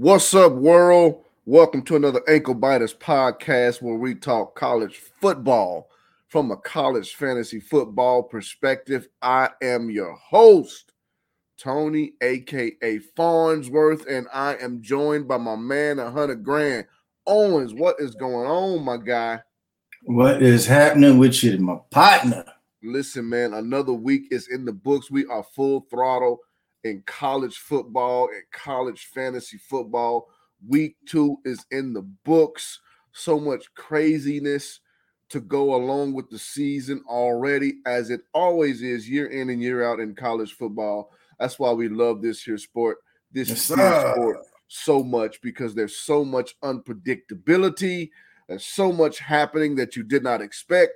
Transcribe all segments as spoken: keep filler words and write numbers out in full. What's up, world? Welcome to another Ankle Biters podcast where we talk college football from a college fantasy football perspective. I am your host, Tony, a k a. Farnsworth, and I am joined by my man, one hundred grand. Owens, what is going on, my guy? What is happening with you, my partner? Listen, man, another week is in the books. We are full throttle in college football and college fantasy football. Week two is in the books. So much craziness to go along with the season already, as it always is year in and year out in college football. That's why we love this here sport, this yes, here sport so much, because there's so much unpredictability. There's so much happening that you did not expect.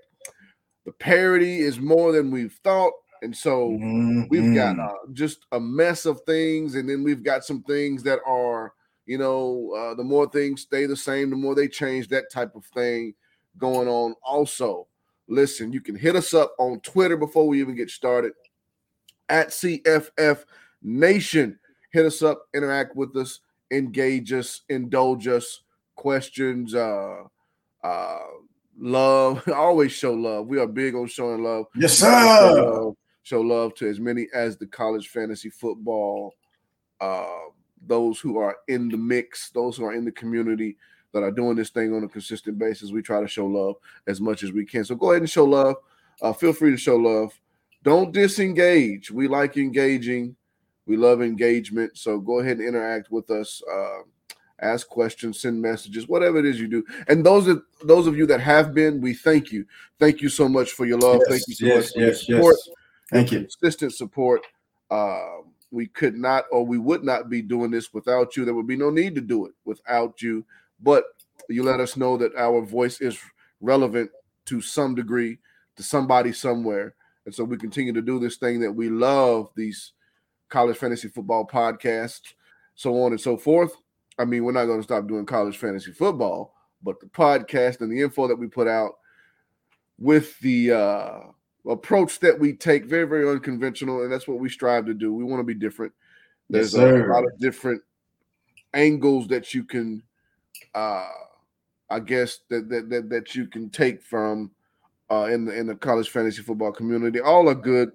The parity is more than we've thought. And so mm-hmm. we've got uh, just a mess of things. And then we've got some things that are, you know, uh, the more things stay the same, the more they change, that type of thing going on. Also, listen, you can hit us up on Twitter before we even get started at C F F Nation. Hit us up, interact with us, engage us, indulge us, questions, uh, uh, love. Always show love. We are big on showing love. Yes, sir. Show love. Show love to as many as the college fantasy football, uh, those who are in the mix, those who are in the community that are doing this thing on a consistent basis. We try to show love as much as we can. So go ahead and show love. Uh, feel free to show love. Don't disengage. We like engaging. We love engagement. So go ahead and interact with us. Uh, ask questions, send messages, whatever it is you do. And those are, those of you that have been, we thank you. Thank you so much for your love. Yes, thank you so yes, much for yes, your support. Yes. Thank your you. Consistent support. Uh, we could not, or we would not be doing this without you. There would be no need to do it without you. But you let us know that our voice is relevant to some degree to somebody somewhere. And so we continue to do this thing that we love, these college fantasy football podcasts, so on and so forth. I mean, we're not going to stop doing college fantasy football, but the podcast and the info that we put out with the uh, approach that we take, very, very unconventional, and that's what we strive to do. We want to be different. There's yes, a lot of different angles that you can, uh, I guess, that, that that that you can take from uh, in the in the college fantasy football community. All are good.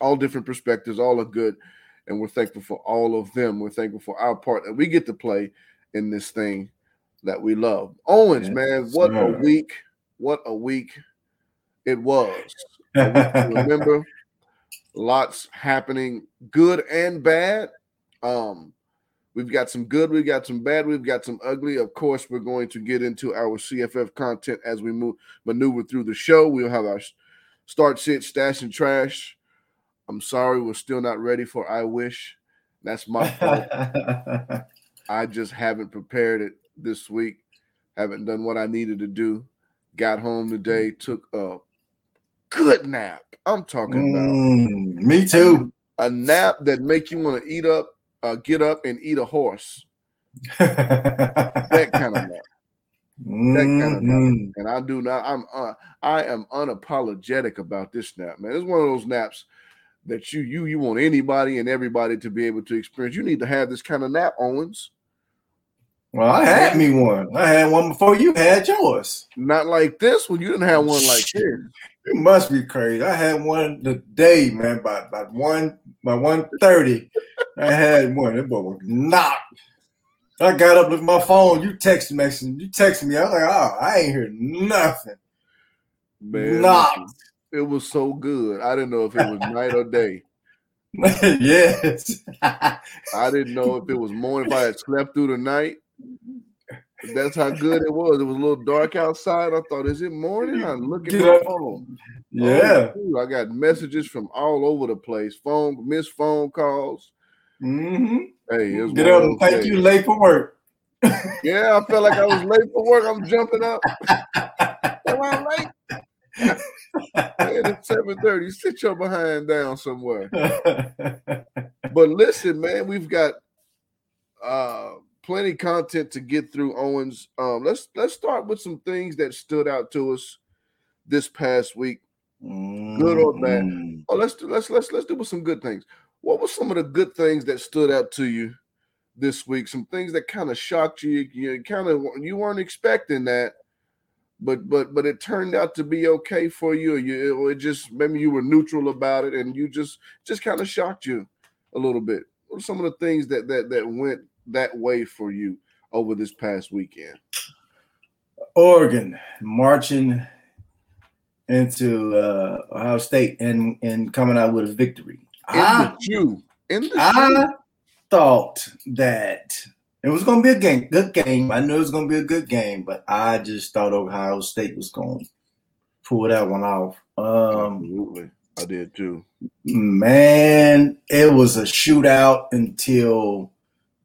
All different perspectives. All are good. And we're thankful for all of them. We're thankful for our part that we get to play in this thing that we love. Owens, yes, man, what sir. a week. What a week it was. A week to remember, lots happening, good and bad. Um, we've got some good. We've got some bad. We've got some ugly. Of course, we're going to get into our C F F content as we move maneuver through the show. We'll have our start, sit, stash, and trash. I'm sorry, we're still not ready for I Wish. That's my fault. I just haven't prepared it this week. Haven't done what I needed to do. Got home today, took a good nap. I'm talking about. Mm, me too. A nap that make you want to eat up, uh, get up and eat a horse. That kind of nap. That kind of nap. And I do not, I'm, uh, I am unapologetic about this nap, man. It's one of those naps that you you you want anybody and everybody to be able to experience. You need to have this kind of nap, Owens. Well, I had me one. I had one before you had yours. Not like this one. You didn't have one like this. You must be crazy. I had one today, man. By by one by one thirty, I had one. That boy was knocked. I got up with my phone. You text me. You text me. I was like, oh, I ain't hear nothing. Man, knocked. It was so good. I didn't know if it was night or day. Yes. I didn't know if it was morning, if I had slept through the night. That's how good it was. It was a little dark outside. I thought, is it morning? I look at my phone. Yeah. Oh, I got messages from all over the place. Phone, missed phone calls. Mm-hmm. Hey, it was get up and thank you late for work. Yeah, I felt like I was late for work. I'm jumping up. Am I late? It's seven thirty. Sit your behind down somewhere. But listen, man, we've got uh, plenty of content to get through, Owens. Um, let's let's start with some things that stood out to us this past week, mm. good or bad. Oh, let's do, let's let's let's do with some good things. What were some of the good things that stood out to you this week, some things that kind of shocked you. You kind of you weren't expecting that, but but but it turned out to be okay for you. You it just maybe you were neutral about it, and you just just kind of shocked you a little bit. What are some of the things that that that went that way for you over this past weekend? Oregon marching into uh, Ohio State and and coming out with a victory. In I, the Jew. In the I Jew. thought that it was going to be a game, good game. I knew it was going to be a good game, but I just thought Ohio State was going to pull that one off. Um, Absolutely. I did too. Man, it was a shootout until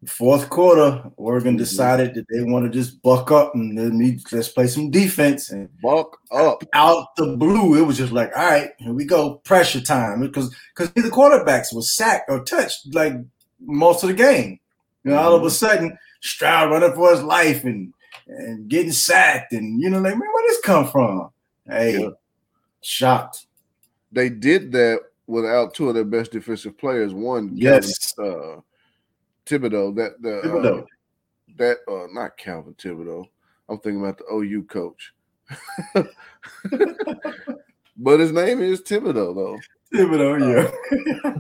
the fourth quarter. Oregon mm-hmm. decided that they want to just buck up and need, let's play some defense. And buck up. Out the blue, it was just like, all right, here we go, pressure time. Because because the quarterbacks were sacked or touched like most of the game. You know, mm-hmm. all of a sudden, Stroud running for his life and, and getting sacked. And, you know, like, man, where did this come from? Hey, yeah. Shocked. They did that without two of their best defensive players. One, yes, Calvin, uh, Thibodeaux. That the Thibodeaux. Uh, that uh, not Calvin Thibodeaux. I'm thinking about the O U coach, but his name is Thibodeaux, though. Thibodeaux, yeah.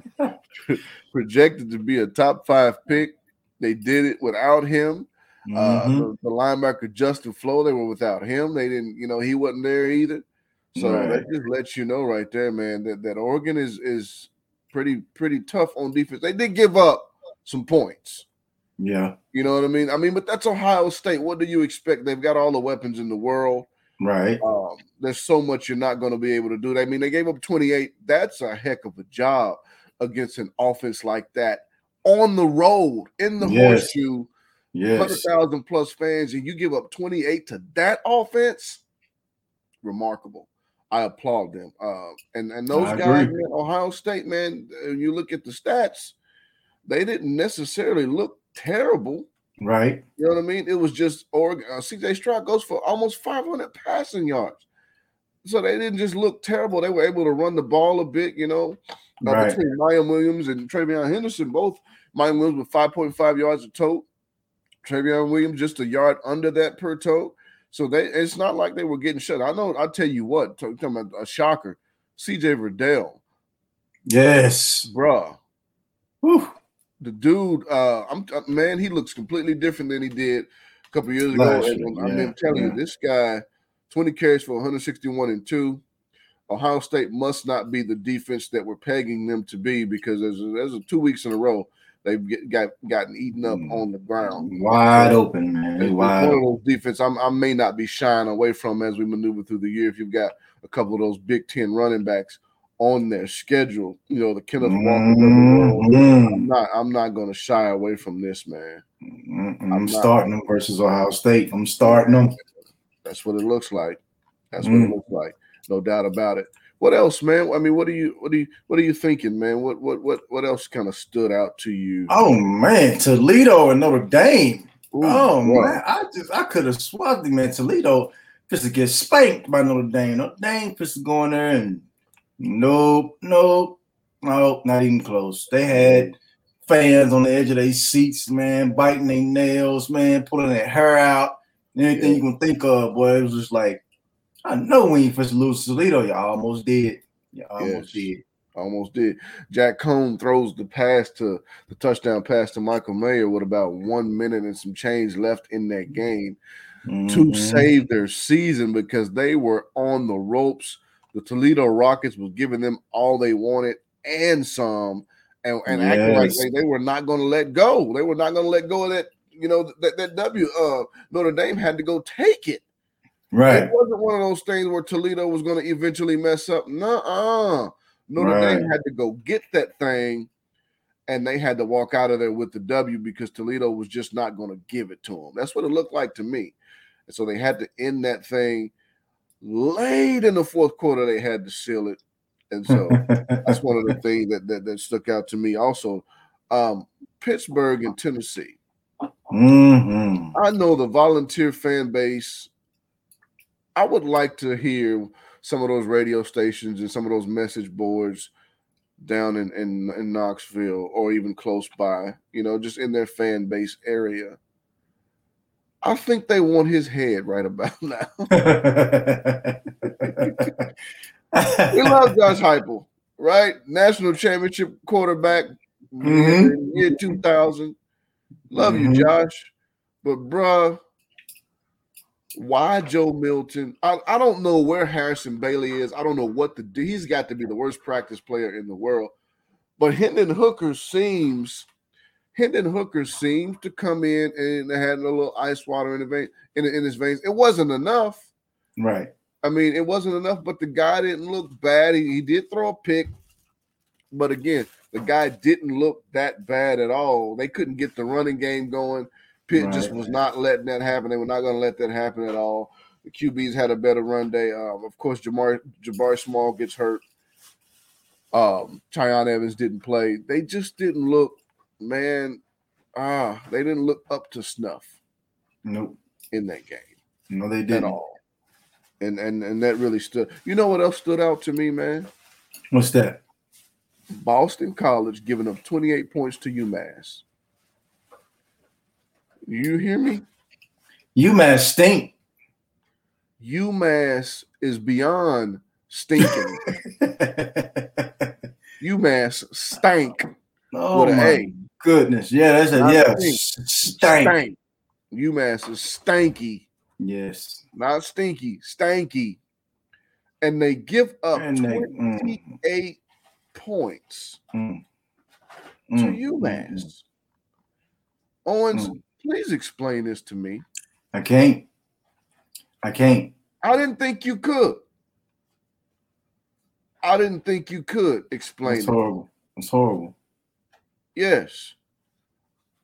Uh, projected to be a top five pick, they did it without him. Mm-hmm. Uh, the, the linebacker Justin Flo, they were without him. They didn't, you know, he wasn't there either. So right. that just lets you know right there, man, that, that Oregon is is pretty pretty tough on defense. They did give up some points. Yeah. You know what I mean? I mean, but that's Ohio State. What do you expect? They've got all the weapons in the world. Right. Um, there's so much you're not going to be able to do. I mean, they gave up twenty-eight. That's a heck of a job against an offense like that on the road, in the yes. horseshoe, yes. one hundred thousand plus fans, and you give up twenty-eight to that offense? Remarkable. I applaud them. Uh, and, and those I guys, man, Ohio State, man, you look at the stats, they didn't necessarily look terrible. Right. You know what I mean? It was just Oregon. Uh, C J. Stroud goes for almost five hundred passing yards. So they didn't just look terrible. They were able to run the ball a bit, you know. Uh, right. Between Miyan Williams and Travion Henderson, both Miyan Williams with five point five yards a tote. Travion Williams just a yard under that per tote. So they, it's not like they were getting shut. I know. I'll tell you what. Talking about a shocker, C J. Verdell. Yes, bruh. Whew. The dude, uh, I'm man. He looks completely different than he did a couple years ago. And yeah, I've been telling yeah. you, this guy, twenty carries for one hundred sixty-one and two. Ohio State must not be the defense that we're pegging them to be, because there's there's two weeks in a row they've get, got gotten eaten up on the ground. Wide so, open, man. Wide one of those defense I'm, I may not be shying away from as we maneuver through the year. If you've got a couple of those Big Ten running backs on their schedule, you know, the Kenneth mm-hmm. Walker. I'm not, I'm not going to shy away from this, man. Mm-hmm. I'm, I'm starting them versus Ohio State. I'm starting them. That's what it looks like. That's mm-hmm. what it looks like. No doubt about it. What else, man? I mean, what are you, what are you, what are you thinking, man? What, what, what, what else kind of stood out to you? Oh man, Toledo and Notre Dame. Ooh, oh boy. man, I just, I could have swabbed him, man. Toledo just to get spanked by Notre Dame. Notre Dame just to go in there and nope, nope, nope, not even close. They had fans on the edge of their seats, man, biting their nails, man, pulling their hair out, anything yeah. you can think of, boy. It was just like, I know when you first lose Toledo, you almost did. You almost yes, did. Almost did. Jack Cohn throws the pass to the touchdown pass to Michael Mayer with about one minute and some change left in that game mm-hmm. to save their season, because they were on the ropes. The Toledo Rockets was giving them all they wanted and some, and, and yes. acting like they, they were not going to let go. They were not going to let go of that. You know that that W. Uh, Notre Dame had to go take it. Right. It wasn't one of those things where Toledo was going to eventually mess up. Nuh-uh. Notre right. Dame had to go get that thing, and they had to walk out of there with the W, because Toledo was just not going to give it to them. That's what it looked like to me. And so they had to end that thing. Late in the fourth quarter, they had to seal it. And so that's one of the things that, that, that stuck out to me also. Um, Pittsburgh and Tennessee. Mm-hmm. I know the volunteer fan base – I would like to hear some of those radio stations and some of those message boards down in, in, in Knoxville or even close by, you know, just in their fan base area. I think they want his head right about now. We love Josh Heupel, right? National championship quarterback, mm-hmm. year two thousand. Love mm-hmm. you, Josh. But, bruh, why Joe Milton? I, I don't know where Harrison Bailey is. I don't know what to do. He's got to be the worst practice player in the world. But Hendon Hooker seems – Hendon Hooker seemed to come in and had a little ice water in, the vein, in, in his veins. It wasn't enough. Right. I mean, it wasn't enough, but the guy didn't look bad. He, he did throw a pick. But, again, the guy didn't look that bad at all. They couldn't get the running game going. Pitt right. just was not letting that happen. They were not going to let that happen at all. The Q Bs had a better run day. Um, of course, Jamar, Jabari Small gets hurt. Um, Tyon Evans didn't play. They just didn't look. Man, ah, they didn't look up to snuff. Nope. In that game. No, they didn't. At all. And and and that really stood. You know what else stood out to me, man? What's that? Boston College giving up twenty-eight points to UMass. You hear me? UMass stink. UMass is beyond stinking. UMass stank. Oh my a. goodness! Yeah, that's a not yeah. Stank. Stank. UMass is stanky. Yes, not stinky, stanky, and they give up and twenty-eight they, mm. points mm. to mm. UMass. Mm. Owens, mm. please explain this to me. I can't. I can't. I didn't think you could. I didn't think you could explain. It's horrible. It's horrible. Yes,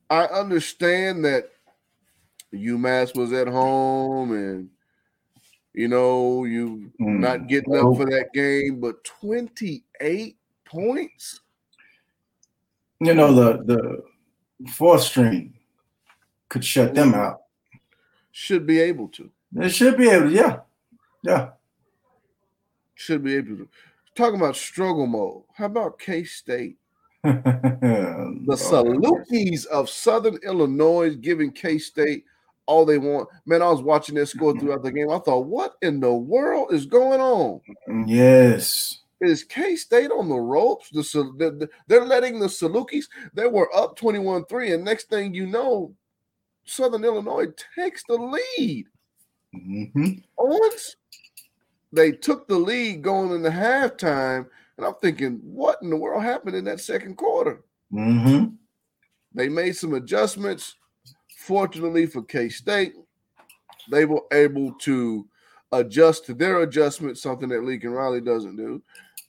I understand that UMass was at home and, you know, you mm. not getting up for that game, but twenty-eight points? You know, the, the fourth string could shut them out. Should be able to. They should be able to, yeah. Yeah. Should be able to. Talking about struggle mode, how about K-State? The oh, Salukis of Southern Illinois giving K-State all they want. Man, I was watching this score throughout the game. I thought, what in the world is going on? Yes. Is K-State on the ropes? The, the, they're letting the Salukis, they were up twenty-one three, and next thing you know, Southern Illinois takes the lead. Mm-hmm. Owens, they took the lead going into halftime. And I'm thinking, what in the world happened in that second quarter? Mm-hmm. They made some adjustments. Fortunately for K-State, they were able to adjust to their adjustments, something that Lincoln Riley doesn't do,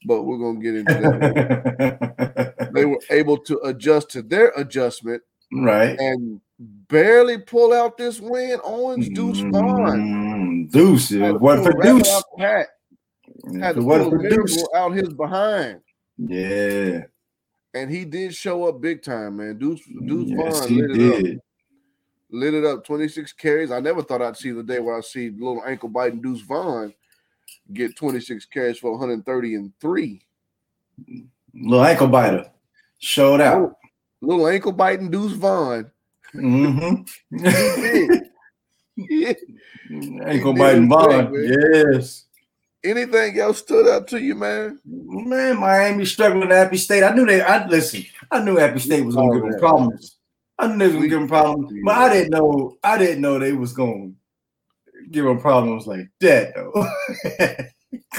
but we're going to get into that. They were able to adjust to their adjustment right, and barely pull out this win. Owens, Deuce Vaughn. Deuce, what for Deuce? Had to pull Deuce out his behind. Yeah. And he did show up big time, man. Deuce, Deuce yes, Vaughn lit did. it up. Lit it up. twenty-six carries. I never thought I'd see the day where I see little ankle biting Deuce Vaughn get twenty-six carries for one hundred thirty and three. Little ankle biter. Showed out. Little, little ankle biting Deuce Vaughn. Mm-hmm. He did. Yeah. Ankle he biting Vaughn. Yes. Anything else stood out to you, man? Man, Miami struggling at Appy State. I knew they. I listen. I knew Appy State was gonna give them problems. I knew they was gonna give them problems, but I didn't know. I didn't know they was gonna give them problems like that,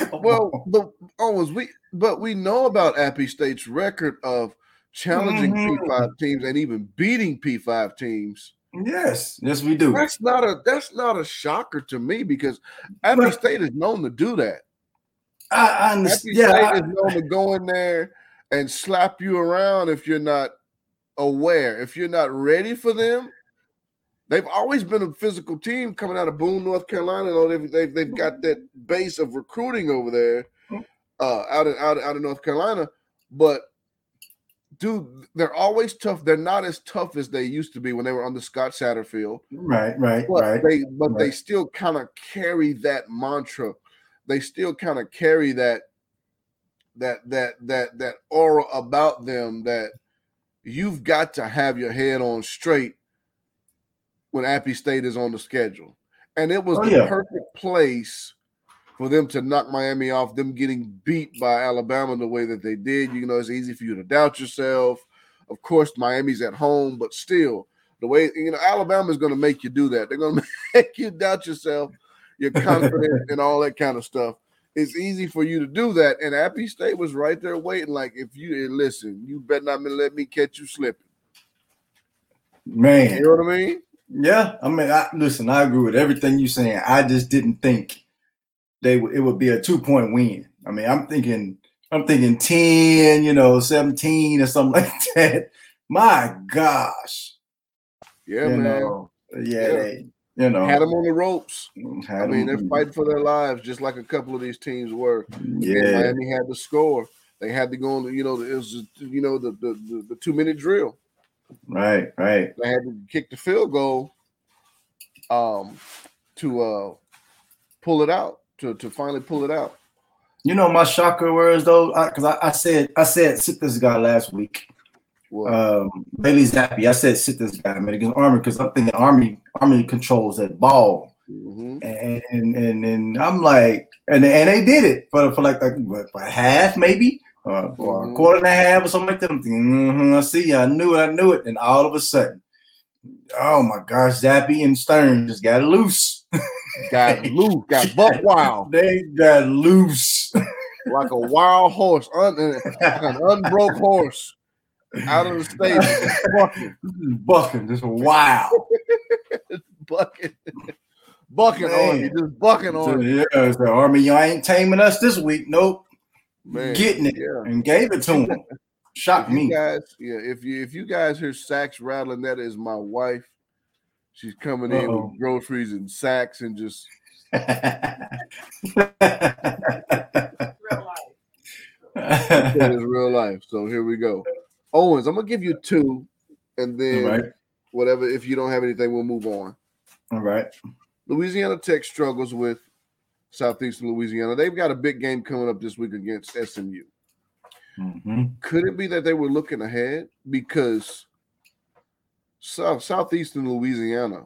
though. Well, but Owens, we but we know about Appy State's record of challenging mm-hmm. P five teams and even beating P five teams. Yes, yes, we do. That's not a that's not a shocker to me because Appy State is known to do that. I, I understand. Appy yeah, State I, is known to go in there and slap you around if you're not aware, if you're not ready for them. They've always been a physical team coming out of Boone, North Carolina. Though they've they've, they've got that base of recruiting over there, uh, out of out of, out of North Carolina, but. Dude, they're always tough. They're not as tough as they used to be when they were under Scott Satterfield. Right, right, but right. They, but right. they still kind of carry that mantra. They still kind of carry that that that that that aura about them that you've got to have your head on straight when Appy State is on the schedule. And it was oh, the yeah. perfect place for them to knock Miami off, them getting beat by Alabama the way that they did. You know, it's easy for you to doubt yourself. Of course, Miami's at home, but still, the way, you know, Alabama's going to make you do that. They're going to make you doubt yourself, your confidence, and all that kind of stuff. It's easy for you to do that. And Appy State was right there waiting. Like, if you listen, you better not let me catch you slipping. Man. You know what I mean? Yeah. I mean, I, listen, I agree with everything you're saying. I just didn't think they w- it would be a two-point win. I mean, I'm thinking I'm thinking ten, you know, seventeen or something like that. My gosh. Yeah, you man. Know, yeah. yeah. They, You know, had them on the ropes. I mean, they're fighting for their lives, just like a couple of these teams were. Yeah, and Miami had to score. They had to go on. The, you know, it was just, you know the the, the, the two minute drill. Right, right. They had to kick the field goal, um, to uh, pull it out. To to finally pull it out. You know, my shocker was though, because I, I, I said I said sit this guy last week. Um, Bailey Zappi, I said, sit this guy, man, against Army, because I'm thinking Army, Army controls that ball, mm-hmm. and, and and and I'm like, and and they did it for for like like what, for half maybe uh, or mm-hmm. a quarter and a half or something like that. I'm thinking, mm-hmm, I see, I knew it, I knew it, and all of a sudden, oh my gosh, Zappi and Stern just got loose, got loose, got buck wild, they got loose like a wild horse, un, an unbroke horse. Out of the state, bucking, bucking, just wow, bucking, bucking on you, just bucking on you. Yeah, it's the Army. Y'all ain't taming us this week. Nope, man, getting it yeah. and gave it to him. Shocked me, guys. Yeah, if you if you guys hear sacks rattling, that is my wife. She's coming Uh-oh. in with groceries and sacks and just. Real life. That is real life. So here we go. Owens, I'm going to give you two, and then right. whatever, if you don't have anything, we'll move on. All right. Louisiana Tech struggles with Southeastern Louisiana. They've got a big game coming up this week against S M U. Mm-hmm. Could it be that they were looking ahead? Because South, Southeastern Louisiana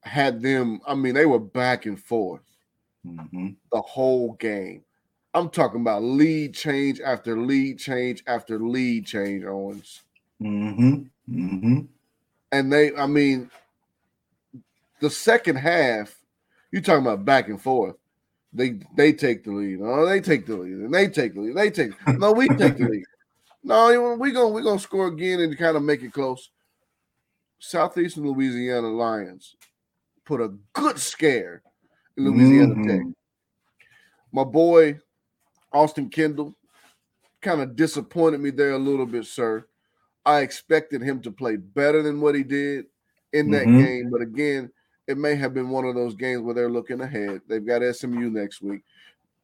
had them, I mean, they were back and forth mm-hmm. the whole game. I'm talking about lead change after lead change after lead change, Owens. Mm-hmm. Mm-hmm. And they, I mean, the second half, you're talking about back and forth. They they take the lead. Oh, they take the lead. And they take the lead. They take No, we take the lead. No, we're going we're going to score again and kind of make it close. Southeastern Louisiana Lions put a good scare in Louisiana mm-hmm. Tech. My boy Austin Kendall kind of disappointed me there a little bit, sir. I expected him to play better than what he did in that mm-hmm. game. But again, it may have been one of those games where they're looking ahead. They've got S M U next week.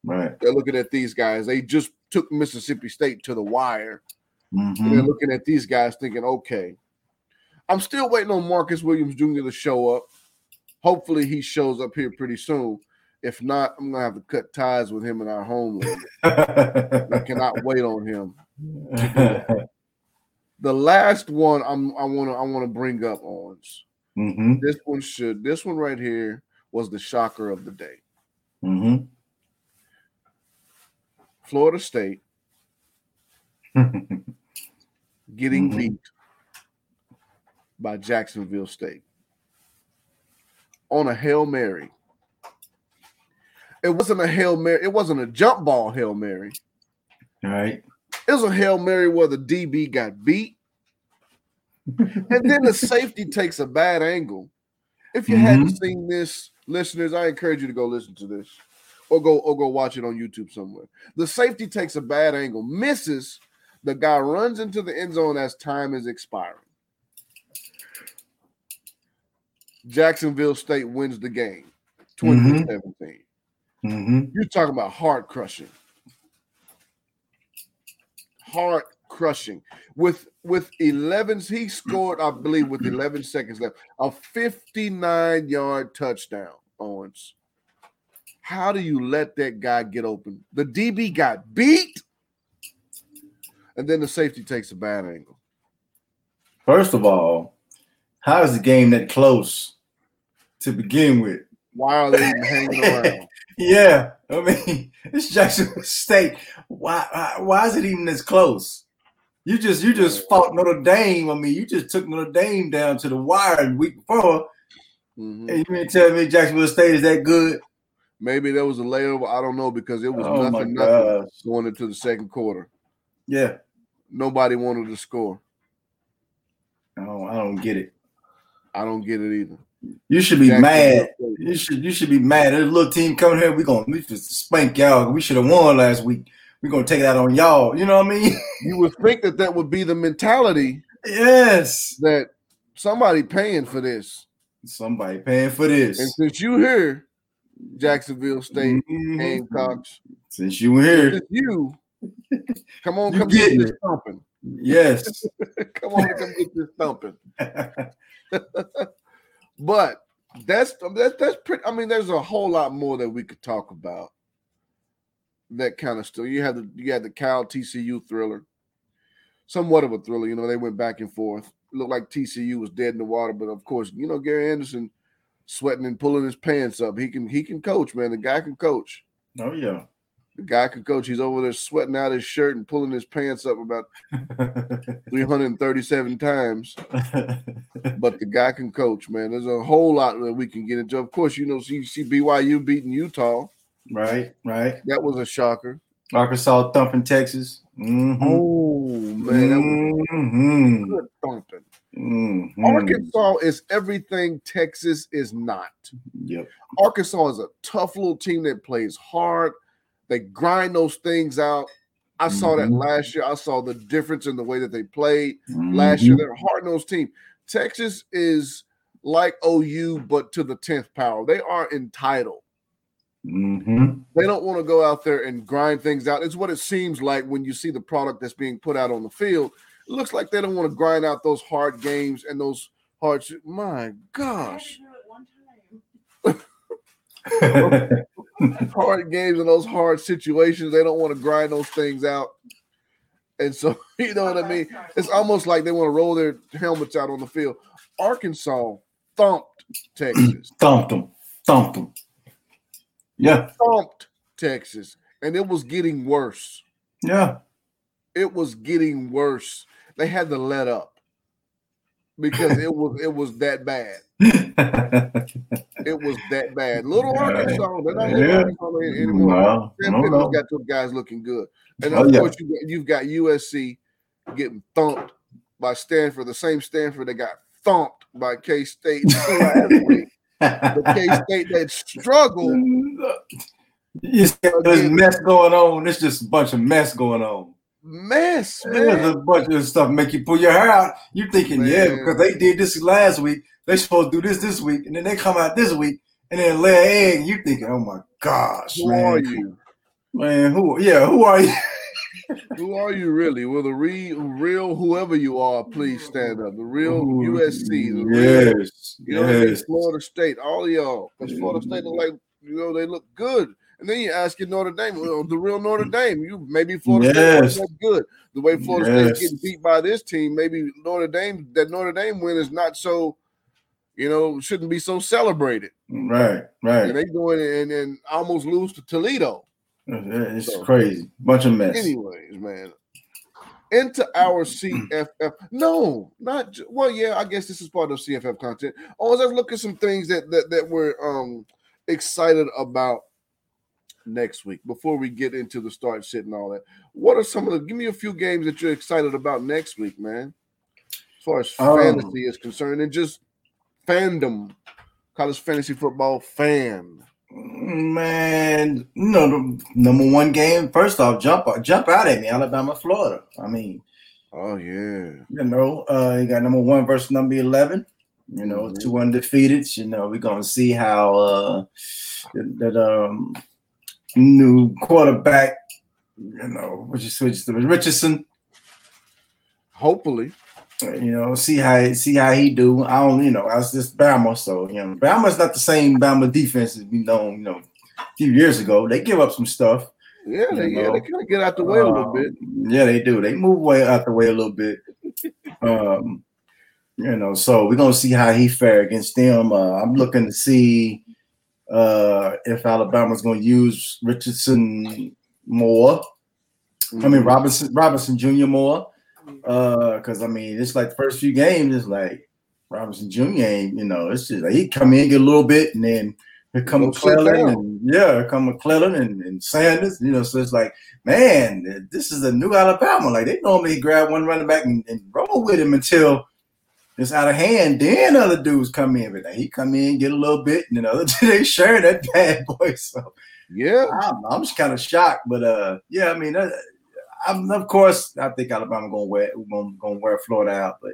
Right. They're looking at these guys. They just took Mississippi State to the wire. Mm-hmm. And they're looking at these guys thinking, okay, I'm still waiting on Marcus Williams Junior to show up. Hopefully he shows up here pretty soon. If not, I'm going to have to cut ties with him in our home league. I cannot wait on him. The last one I'm, I want to I want to bring up, Owens. Mm-hmm. This one should. This one right here was the shocker of the day. Mm-hmm. Florida State getting mm-hmm. beat by Jacksonville State on a Hail Mary. It wasn't a Hail Mary. It wasn't a jump ball Hail Mary. All right. It was a Hail Mary where the D B got beat. And then the safety takes a bad angle. If you mm-hmm. hadn't seen this, listeners, I encourage you to go listen to this or go or go watch it on YouTube somewhere. The safety takes a bad angle, misses. The guy runs into the end zone as time is expiring. Jacksonville State wins the game, twenty to seventeen. Mm-hmm. Mm-hmm. You're talking about heart crushing, heart crushing. With with eleven, he scored, I believe, with eleven seconds left, a fifty-nine yard touchdown, Owens. How do you let that guy get open? The D B got beat, and then the safety takes a bad angle. First of all, how is the game that close to begin with? Why are they hanging around? Yeah, I mean, it's Jacksonville State. Why? Why is it even this close? You just you just fought Notre Dame. I mean, you just took Notre Dame down to the wire the week before, mm-hmm. and you mean tell me Jacksonville State is that good? Maybe there was a layover. I don't know because it was oh nothing, nothing going into the second quarter. Yeah, nobody wanted to score. I don't, I don't get it. I don't get it either. You should be mad. You should you should be mad. There's a little team coming here. We're going to spank y'all. We should have won last week. We're going to take that on y'all. You know what I mean? You would think that that would be the mentality. Yes. That somebody paying for this. Somebody paying for this. And since you here, Jacksonville State, mm-hmm. Gamecocks. Since you here. Since you. Come on, you come get, get this thumping. Yes. Come on, come get this thumping. But that's that's that's pretty. I mean, there's a whole lot more that we could talk about. That kind of stuff. You had the you had the Cal T C U thriller, somewhat of a thriller. You know, they went back and forth. It looked like T C U was dead in the water, but of course, you know, Gary Anderson sweating and pulling his pants up. He can he can coach, man. The guy can coach. Oh yeah, the guy can coach. He's over there sweating out his shirt and pulling his pants up about three hundred thirty-seven times. But the guy can coach, man. There's a whole lot that we can get into. Of course, you know, you see B Y U beating Utah. Right, right. That was a shocker. Arkansas thumping Texas. Mm-hmm. Oh, man. That was mm-hmm. good thumping. Mm-hmm. Arkansas is everything Texas is not. Yep. Arkansas is a tough little team that plays hard. They grind those things out. I mm-hmm. saw that last year. I saw the difference in the way that they played mm-hmm. last year. They're a hard-nosed team. Texas is like O U, but to the tenth power. They are entitled. Mm-hmm. They don't want to go out there and grind things out. It's what it seems like when you see the product that's being put out on the field. It looks like they don't want to grind out those hard games and those hard – my gosh. Hard games and those hard situations, they don't want to grind those things out. And so, you know what I mean? It's almost like they want to roll their helmets out on the field. Arkansas thumped Texas. Thumped them. Thumped them. Yeah. Thumped Texas. And it was getting worse. Yeah. It was getting worse. They had to let up because it was it was that bad. It was that bad. Little Arkansas, they're not yeah. Arkansas anymore. No, no, no. Got those guys looking good, and of oh, course yeah. you, you've got U S C getting thumped by Stanford, the same Stanford that got thumped by K-State last week. The K-State that struggled. It's, there's mess going on. It's just a bunch of mess going on. Mess, man. There's a bunch of stuff make you pull your hair out. You're thinking, man. Yeah, because they did this last week. They supposed to do this this week, and then they come out this week, and then lay an egg. And you thinking, oh my gosh, who man. are you, man? Who? Yeah, who are you? Who are you really? Well, the re- real whoever you are, please stand up. The real Ooh, U S C, the real, yes, you know, yes. Florida State, all of y'all, because Florida State look like you know they look good. And then you ask your Notre Dame, well, the real Notre Dame, you maybe Florida yes. State wasn't good. The way Florida yes. State's getting beat by this team, maybe Notre Dame, that Notre Dame win is not so, you know, shouldn't be so celebrated. Right, right. And they go in and, and almost lose to Toledo. It's so, crazy. Bunch of mess. Anyways, man, into our C F F. No, not – well, yeah, I guess this is part of C F F content. I was just looking at some things that, that, that we're um, excited about next week before we get into the start sit and all that. What are some of the give me a few games that you're excited about next week, man, as far as um, fantasy is concerned and just fandom, college fantasy football fan, man? You know, the number one game first off, jump jump out at me, Alabama Florida. I mean, oh yeah, you know, uh you got number one versus number eleven. You know, mm-hmm. two undefeated. You know, we're gonna see how uh that um new quarterback, you know, which is which is Richardson. Hopefully, you know, see how see how he do. I don't, you know, I was just Bama, so you know, Bama's not the same Bama defense as we know, you know, a few years ago. They give up some stuff. Yeah, they, yeah, they kind of get out the way um, a little bit. Yeah, they do. They move way out the way a little bit. Um, you know, so we're gonna see how he fare against them. Uh, I'm looking to see uh, if Alabama's gonna use Richardson more. Mm-hmm. I mean Robinson, Robinson Junior more. Because uh, I mean, it's like the first few games, it's like Robinson Junior ain't, you know, it's just like he come in, get a little bit, and then here come McClellan, and, yeah, here come McClellan and, and Sanders, you know. So it's like, man, this is a new Alabama. Like they normally grab one running back and, and roll with him until it's out of hand. Then other dudes come in, but like, he come in, get a little bit, and then other they share that bad boy. So yeah, I'm, I'm just kind of shocked, but uh, yeah, I mean, uh, I'm, of course, I think Alabama gonna wear gonna, gonna wear Florida out, but.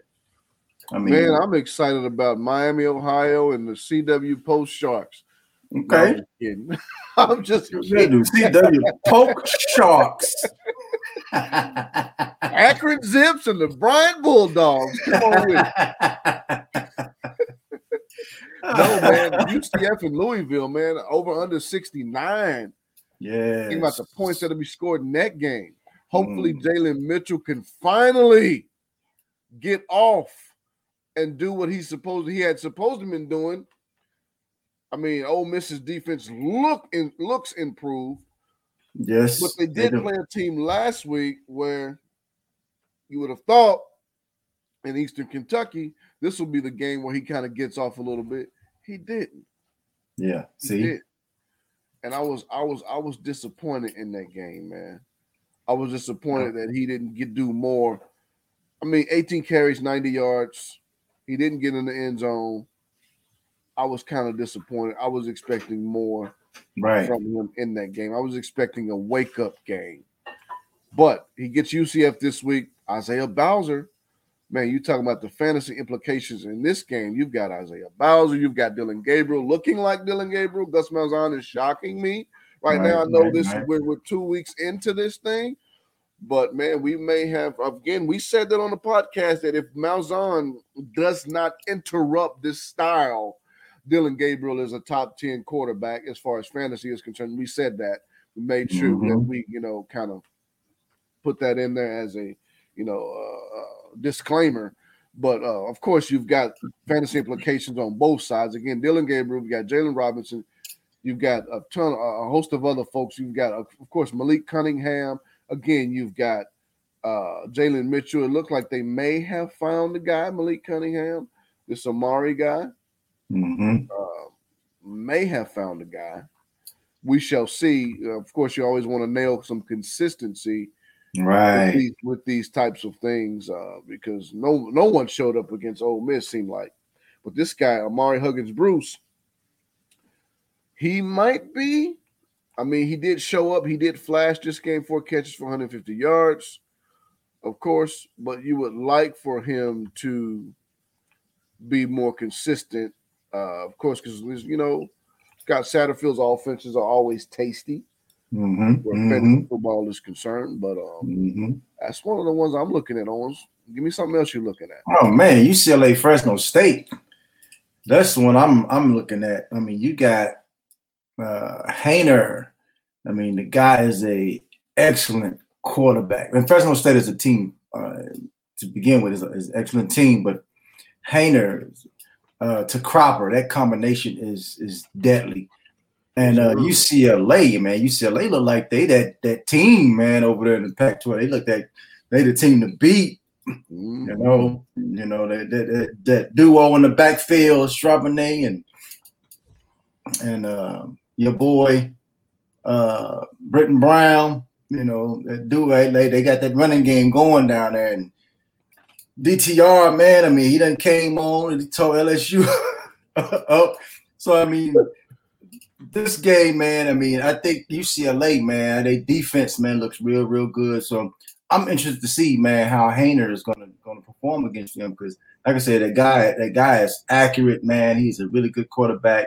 I mean, man, I'm excited about Miami, Ohio, and the C W Post Sharks. Okay. No, kidding. I'm just kidding. C W Poke Sharks. Akron Zips and the Bryant Bulldogs. Come on with it. No, man. U C F and Louisville, man, over under sixty-nine. Yeah. Think about the points that'll be scored in that game. Hopefully, mm. Jalen Mitchell can finally get off and do what he's supposed he had supposed to been doing. I mean, Ole Miss's defense look in, looks improved. Yes, but they did they play a team last week where you would have thought in Eastern Kentucky this will be the game where he kind of gets off a little bit. He didn't. Yeah, see, he did. And I was I was I was disappointed in that game, man. I was disappointed yeah. that he didn't get do more. I mean, eighteen carries, ninety yards. He didn't get in the end zone. I was kind of disappointed. I was expecting more right. from him in that game. I was expecting a wake-up game. But he gets U C F this week. Isaiah Bowser, man, you talking about the fantasy implications in this game. You've got Isaiah Bowser. You've got Dillon Gabriel looking like Dillon Gabriel. Gus Malzahn is shocking me. Right, right now I know right, this. Right. We're, we're two weeks into this thing. But, man, we may have – again, we said that on the podcast that if Malzahn does not interrupt this style, Dillon Gabriel is a top ten quarterback as far as fantasy is concerned. We said that. We made sure mm-hmm. that we, you know, kind of put that in there as a, you know, uh, disclaimer. But, uh, of course, you've got fantasy implications on both sides. Again, Dillon Gabriel, we got Jalen Robinson. You've got a ton – a host of other folks. You've got, of course, Malik Cunningham. Again, you've got uh, Jalen Mitchell. It looked like they may have found the guy, Malik Cunningham, this Amari guy. Mm-hmm. Uh, may have found the guy. We shall see. Uh, of course, you always want to nail some consistency right. with, these, with these types of things uh, because no no one showed up against Ole Miss, seemed like. But this guy, Amari Huggins-Bruce, he might be. I mean, he did show up. He did flash this game, four catches for one hundred fifty yards, of course. But you would like for him to be more consistent, uh, of course, because, you know, Scott Satterfield's offenses are always tasty mm-hmm. where mm-hmm. football is concerned. But um, mm-hmm. that's one of the ones I'm looking at, Owens. Give me something else you're looking at. Oh, man, U C L A Fresno State. That's the one I'm, I'm looking at. I mean, you got – Uh, Hainer, I mean, the guy is a excellent quarterback. And Fresno State is a team uh, to begin with, is, a, is an excellent team. But Hainer uh, to Cropper, that combination is is deadly. And uh, U C L A, man, U C L A look like they that that team, man, over there in the Pac twelve. They look like they the team to beat. You know, you know that that that, that duo in the backfield, Charbonnet and and uh, your boy, uh, Britton Brown, you know, that dude, right? They, they got that running game going down there. And D T R, man, I mean, he done came on and he tore L S U up. So, I mean, this game, man, I mean, I think U C L A, man, their defense, man, looks real, real good. So I'm interested to see, man, how Hainer is going to going to perform against them because, like I said, that guy, that guy is accurate, man. He's a really good quarterback.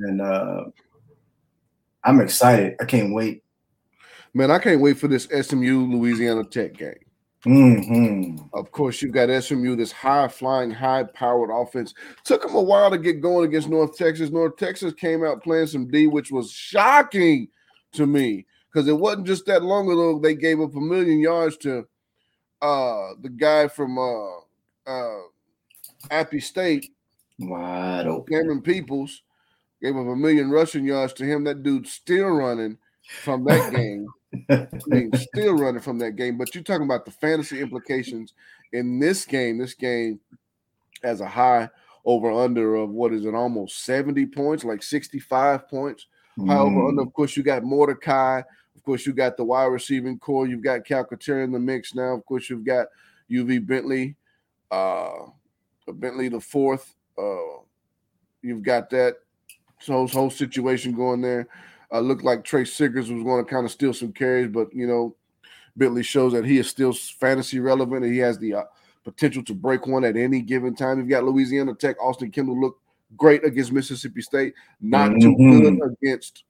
And uh, I'm excited. I can't wait. Man, I can't wait for this S M U Louisiana Tech game. Mm-hmm. Of course, you've got S M U, this high-flying, high-powered offense. Took them a while to get going against North Texas. North Texas came out playing some D, which was shocking to me because it wasn't just that long ago they gave up a million yards to uh, the guy from uh, uh, Appy State. Wide open. Cameron Peoples gave up a million rushing yards to him. That dude's still running from that game. I mean, still running from that game, but you're talking about the fantasy implications in this game. This game has a high over under of what is it, almost seventy points, like sixty-five points. Mm. High over under, of course, you got Mordecai. Of course, you got the wide receiving core. You've got Calcaterra in the mix now. Of course, you've got U V Bentley, uh, Bentley the fourth. Uh, you've got that whole, whole situation going there. Uh, looked like Trey Siggers was going to kind of steal some carries, but, you know, Bentley shows that he is still fantasy relevant and he has the uh, potential to break one at any given time. You've got Louisiana Tech. Austin Kendall looked great against Mississippi State, not mm-hmm. too good against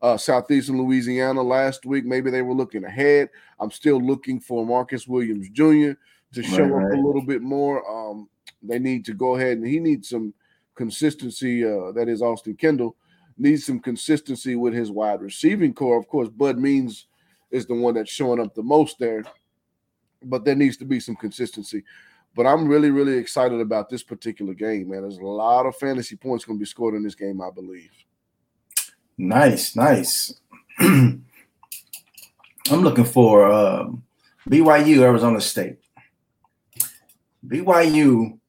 uh, Southeastern Louisiana last week. Maybe they were looking ahead. I'm still looking for Marcus Williams Junior to show right. up a little bit more. Um, they need to go ahead, and he needs some consistency, uh, that is Austin Kendall, needs some consistency with his wide receiving core. Of course, Bud Means is the one that's showing up the most there, but there needs to be some consistency. But I'm really, really excited about this particular game, man. There's a lot of fantasy points going to be scored in this game, I believe. Nice, nice. I'm looking for uh, B Y U, Arizona State. B Y U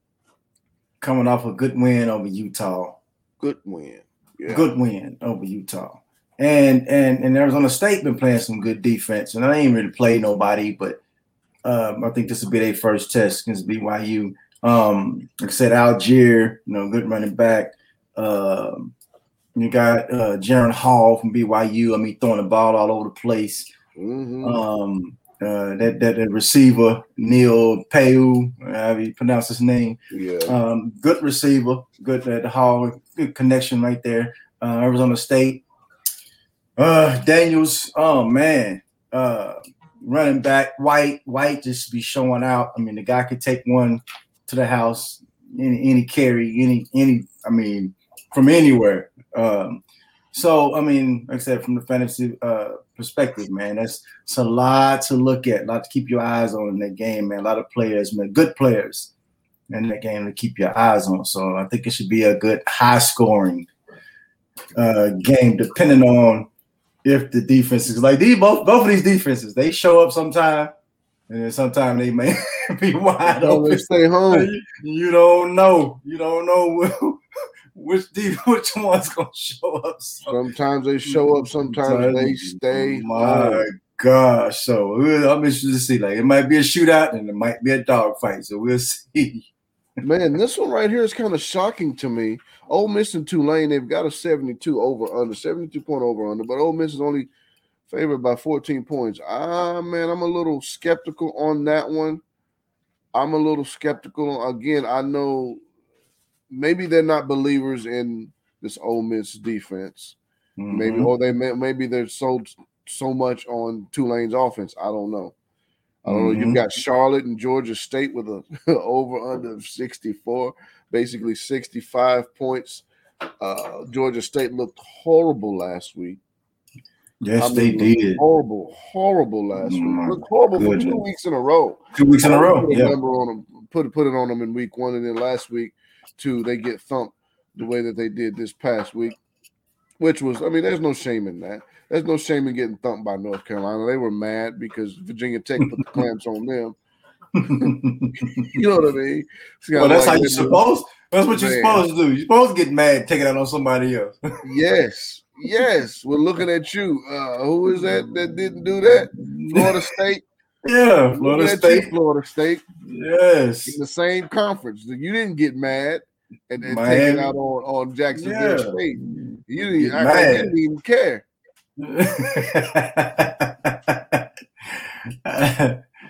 coming off a good win over Utah. Good win. Yeah. Good win over Utah. And, and and Arizona State been playing some good defense, and I ain't really played nobody, but um, I think this will be their first test against B Y U. Um, like I said, Algier, you know, good running back. Uh, you got uh, Jaron Hall from B Y U. I mean, throwing the ball all over the place. Mm-hmm. Um, uh, that, that that receiver, Neil Peu, however you pronounce his name. Yeah. Um, good receiver, good at uh, Hall. Good connection right there. Uh, Arizona State. Uh, Daniels, oh, man. Uh, running back, White. White just be showing out. I mean, the guy could take one to the house, any, any carry, any, any. I mean, from anywhere. Um, so, I mean, like I said, from the fantasy uh, perspective, man, that's it's a lot to look at, a lot to keep your eyes on in that game, man. A lot of players, man, good players in that game to keep your eyes on. So I think it should be a good high-scoring uh, game, depending on if the defenses, like these both both of these defenses, they show up sometime, and then sometime they may be wide open. Stay home. You, you don't know. You don't know which deep, which one's gonna show up. So. Sometimes they show up. Sometimes, sometimes they stay. My home. Gosh. So I'm interested to see. Like it might be a shootout, and it might be a dogfight. So we'll see. Man, this one right here is kind of shocking to me. Ole Miss and Tulane, they've got a seventy-two over under, seventy-two point over under, but Ole Miss is only favored by fourteen points. Ah, man, I'm a little skeptical on that one. I'm a little skeptical. Again, I know maybe they're not believers in this Ole Miss defense. Mm-hmm. Maybe, or they may, maybe they're sold so much on Tulane's offense. I don't know. I don't know. You've got Charlotte and Georgia State with a over under of sixty-four, basically sixty-five points. Uh, Georgia State looked horrible last week. Yes, I mean, they did. Horrible, horrible last mm, week. Looked horrible goodness. for two weeks in a row. Two weeks in a row. Put, yeah. a number on them, put put it on them in week one, and then last week, two, they get thumped the way that they did this past week, which was, I mean, there's no shame in that. There's no shame in getting thumped by North Carolina. They were mad because Virginia Tech put the clamps on them. You know what I mean? Well, that's like how you're supposed – that's what man. you're supposed to do. You're supposed to get mad taking out on somebody else. Yes. Yes. We're looking at you. Uh, who is that that didn't do that? Florida State? Yeah, Florida State. You, Florida State. Yes. In the same conference. You didn't get mad and, and take it out on, on Jacksonville yeah. State. You didn't, I, you didn't even care. Yeah,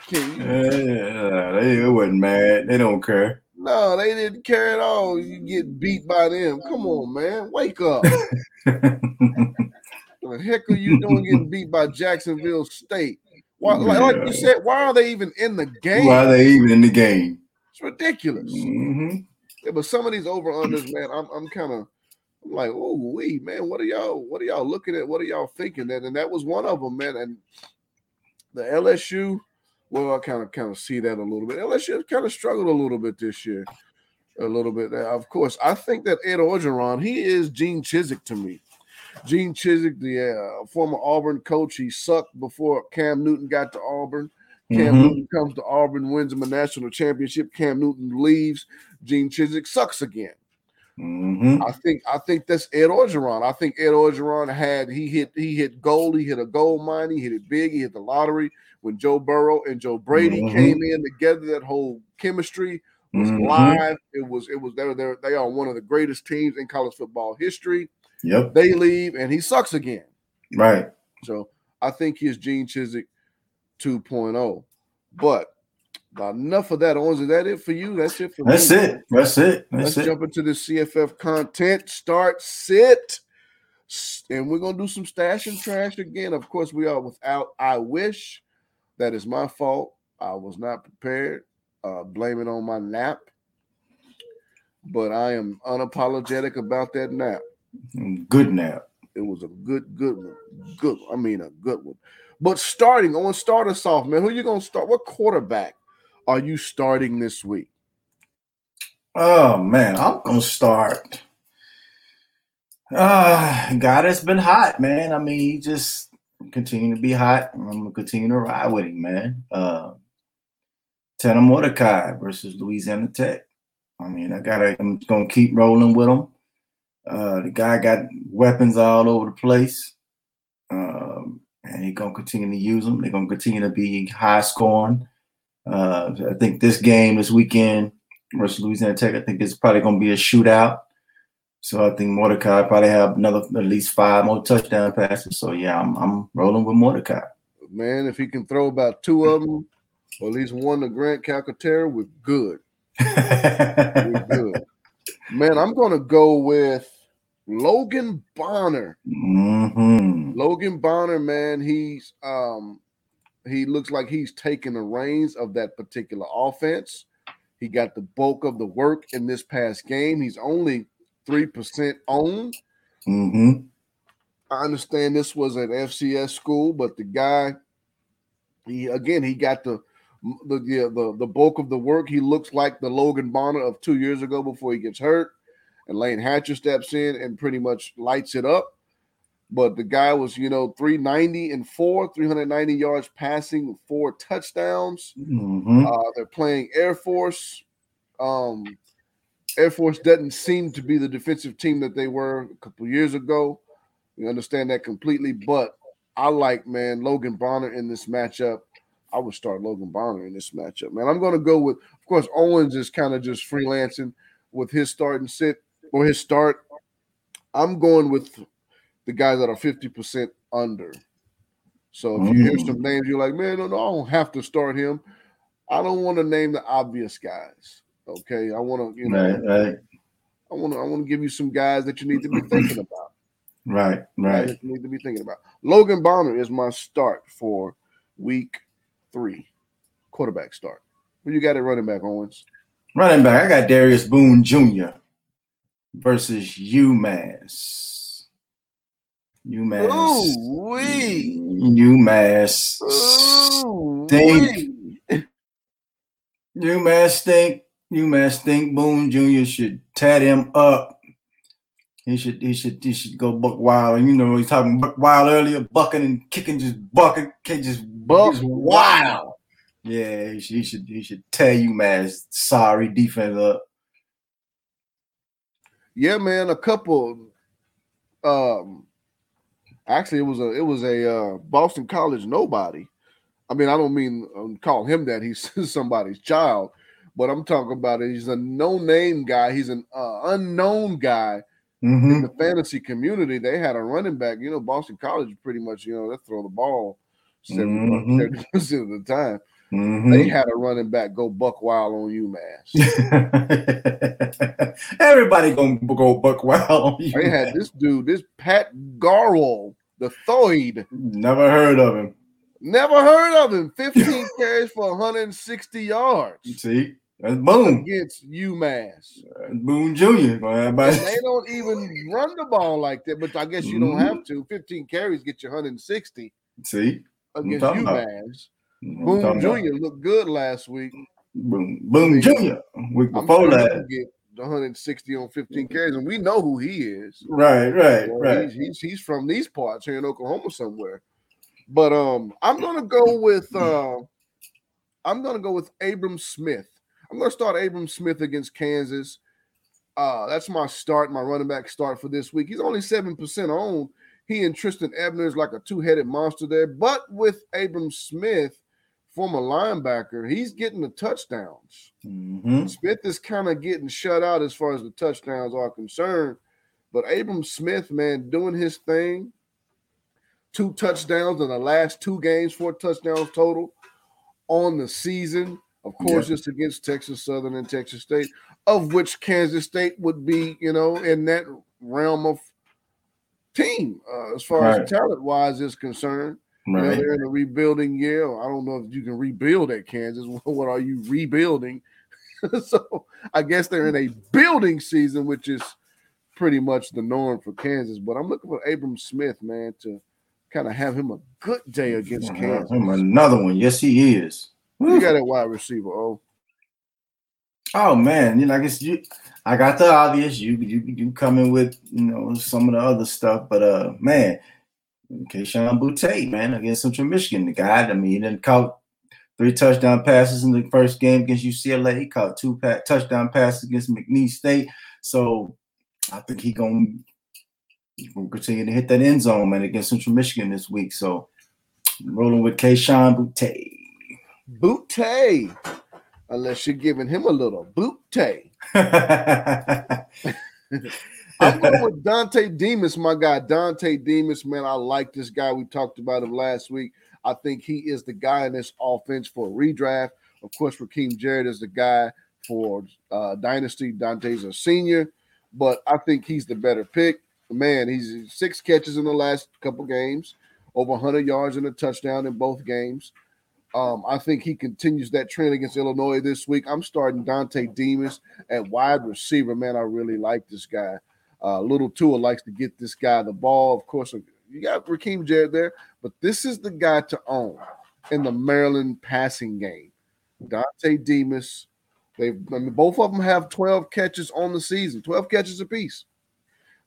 they wasn't mad. They don't care. No, they didn't care at all. You get beat by them. Come on, man. Wake up. What the heck are you doing getting beat by Jacksonville State? Why, yeah. Like you said, why are they even in the game? Why are they even in the game? It's ridiculous. Mm-hmm. Yeah, but some of these over-unders, man, I'm I'm kind of I'm like, oh, wee, man, what are y'all, what are y'all looking at? What are y'all thinking? And, and that was one of them, man. And the L S U, well, I kind of kind of see that a little bit. L S U kind of struggled a little bit this year, a little bit. Now, of course, I think that Ed Orgeron, he is Gene Chizik to me. Gene Chizik, the uh, former Auburn coach, he sucked before Cam Newton got to Auburn. Cam mm-hmm. Newton comes to Auburn, wins him a national championship. Cam Newton leaves. Gene Chizik sucks again. Mm-hmm. I think I think that's Ed Orgeron. I think Ed Orgeron had he hit he hit gold. He hit a gold mine. He hit it big. He hit the lottery when Joe Burrow and Joe Brady mm-hmm. came in together. That whole chemistry was mm-hmm. live. It was it was they were they are one of the greatest teams in college football history. Yep, they leave and he sucks again. Right. So I think he's Gene Chizik two point oh. But enough of that. Orange, is that it for you? That's it for me. That's it. That's it. That's Let's it. jump into the C F F content. Start, sit, and we're gonna do some stash and trash again. Of course, we are without I Wish. That is my fault. I was not prepared. Uh, blame it on my nap. But I am unapologetic about that nap. Good nap. It was a good, good one. Good. I mean, a good one. But starting, I want to start us off, man. Who are you gonna start? What quarterback are you starting this week? Oh man, I'm gonna start. Uh God has been hot, man. I mean, he just continue to be hot. I'm gonna continue to ride with him, man. Uh, Tanner Mordecai versus Louisiana Tech. I mean, I gotta. I'm gonna keep rolling with him. Uh, the guy got weapons all over the place. Um, and he's going to continue to use them. They're going to continue to be high scoring. Uh, I think this game this weekend versus Louisiana Tech, I think it's probably going to be a shootout. So I think Mordecai probably have another at least five more touchdown passes. So, yeah, I'm, I'm rolling with Mordecai. Man, if he can throw about two of them or at least one to Grant Calcaterra, we're good. We're good. Man, I'm going to go with Logan Bonner. Mm-hmm. Logan Bonner, man, he's um, he looks like he's taking the reins of that particular offense. He got the bulk of the work in this past game. He's only three percent owned. Mm-hmm. I understand this was an F C S school, but the guy, he again, he got the the, yeah, the the bulk of the work. He looks like the Logan Bonner of two years ago before he gets hurt. And Lane Hatcher steps in and pretty much lights it up. But the guy was, you know, three ninety and four, three ninety yards passing, four touchdowns. Mm-hmm. Uh, they're playing Air Force. Um, Air Force doesn't seem to be the defensive team that they were a couple years ago. We understand that completely. But I like, man, Logan Bonner in this matchup. I would start Logan Bonner in this matchup, man. I'm going to go with, of course, Owens is kind of just freelancing with his start and sit. Or his start, I'm going with the guys that are fifty percent under. So if you hear some names, you're like, man, no, no, I don't have to start him. I don't want to name the obvious guys. Okay, I want to, you know, right, right. I want to, I want to give you some guys that you need to be thinking about. Right, right. That you need to be thinking about. Logan Bonner is my start for week three, quarterback start. Who you got at running back, Owens? Running back, I got Darius Boone Junior versus UMass. UMass. Ooh, wee. UMass. Ooh, stink. Wee. UMass stink. UMass stink. Boone Junior should tat him up. He should, he should, he should go buck wild. And you know, he's talking buck wild earlier, bucking and kicking, just bucking, kicking, just buck just wild. Yeah, he should, he should, he should tear UMass sorry defense up. Yeah, man, a couple. Um, actually, it was a it was a uh, Boston College nobody. I mean, I don't mean um, call him that. He's somebody's child, but I'm talking about it. He's a no-name guy. He's an uh, unknown guy mm-hmm. in the fantasy community. They had a running back. You know, Boston College pretty much, you know, they throw the ball seventy percent mm-hmm. of the time. Mm-hmm. They had a running back go buck wild on UMass. Everybody gonna go buck wild on UMass. They had this dude, this Pat Garwell, the Thoid. Never heard of him. Never heard of him. fifteen carries for one hundred sixty yards. You see? That's Boone. Against UMass. Uh, Boone Junior They don't even run the ball like that, but I guess you mm-hmm. don't have to. fifteen carries get you one hundred sixty. See? Against UMass. Boone Junior looked good last week. Boone, Boone Junior Week before that. one hundred sixty on fifteen carries, and we know who he is. Right, right, well, right. He's, he's he's from these parts here in Oklahoma somewhere. But um, I'm gonna go with uh, I'm gonna go with Abram Smith. I'm gonna start Abram Smith against Kansas. Uh, that's my start, my running back start for this week. He's only seven percent owned. He and Tristan Ebner is like a two-headed monster there. But with Abram Smith, former linebacker, he's getting the touchdowns. Mm-hmm. Smith is kind of getting shut out as far as the touchdowns are concerned. But Abram Smith, man, doing his thing. Two touchdowns in the last two games, four touchdowns total on the season. Of course, yeah. It's against Texas Southern and Texas State, of which Kansas State would be, you know, in that realm of team uh, as far right. as talent-wise is concerned. Right. You know, they're in a rebuilding year. I don't know if you can rebuild at Kansas. What are you rebuilding? So I guess they're in a building season, which is pretty much the norm for Kansas. But I'm looking for Abram Smith, man, to kind of have him a good day against Kansas. Him another one. Yes, he is. You got a wide receiver, oh. Oh man, you know, I guess you. I got the obvious. You you you coming with you know some of the other stuff, but uh, man. Kayshon Boutte, man, against Central Michigan. The guy, I mean, he done caught three touchdown passes in the first game against U C L A. He caught two pa- touchdown passes against McNeese State. So I think he's going to continue to hit that end zone, man, against Central Michigan this week. So I'm rolling with Kayshon Boutte. Boutte. Unless you're giving him a little Boutte. I'm going with Dante Demas, my guy. Dante Demas, man, I like this guy. We talked about him last week. I think he is the guy in this offense for redraft. Of course, Rakeem Jarrett is the guy for uh, Dynasty. Dante's a senior, but I think he's the better pick. Man, he's six catches in the last couple games, over one hundred yards and a touchdown in both games. Um, I think he continues that trend against Illinois this week. I'm starting Dante Demas at wide receiver. Man, I really like this guy. Uh, Little Tua likes to get this guy the ball. Of course, you got Rakeem Jarrett there, but this is the guy to own in the Maryland passing game. Dante Demas. They, I mean, both of them have twelve catches on the season, twelve catches apiece.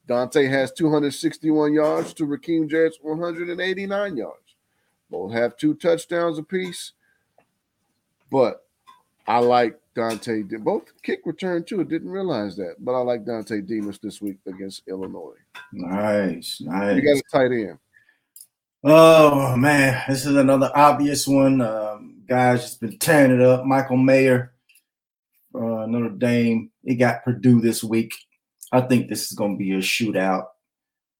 Dante has two hundred sixty-one yards to Rakeem Jarrett's one hundred eighty-nine yards. Both have two touchdowns apiece, but I like Dante. Both kick return, too. I didn't realize that, but I like Dante Demas this week against Illinois. Nice, nice. You got a tight end. Oh, man, this is another obvious one. Um, guys just been tearing it up. Michael Mayer, uh, Notre Dame. He got Purdue this week. I think this is going to be a shootout.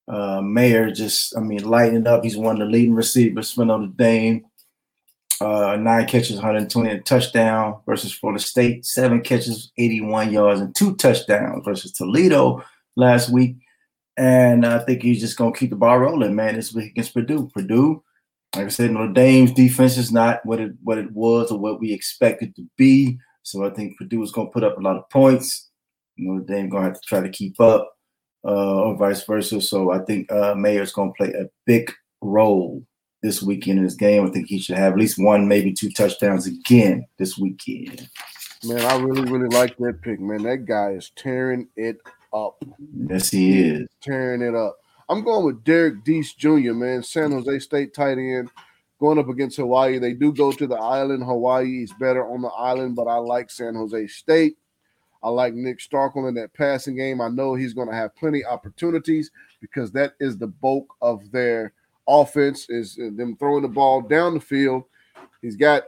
Uh, Mayer just, I mean, lighting up. He's one of the leading receivers for Notre Dame. Uh, nine catches, one hundred twenty, a touchdown versus Florida State. Seven catches, eighty-one yards, and two touchdowns versus Toledo last week. And I think he's just going to keep the ball rolling, man, this week against Purdue. Purdue, like I said, Notre Dame's defense is not what it what it was or what we expected to be. So I think Purdue is going to put up a lot of points. Notre Dame going to have to try to keep up uh, or vice versa. So I think uh, Mayer's going to play a big role this weekend in this game. I think he should have at least one, maybe two touchdowns again this weekend. Man, I really, really like that pick, man. That guy is tearing it up. Yes, he, he is. is. Tearing it up. I'm going with Derek Deese Junior, man, San Jose State tight end, going up against Hawaii. They do go to the island. Hawaii is better on the island, but I like San Jose State. I like Nick Starkel in that passing game. I know he's going to have plenty of opportunities because that is the bulk of their offense is them throwing the ball down the field. He's got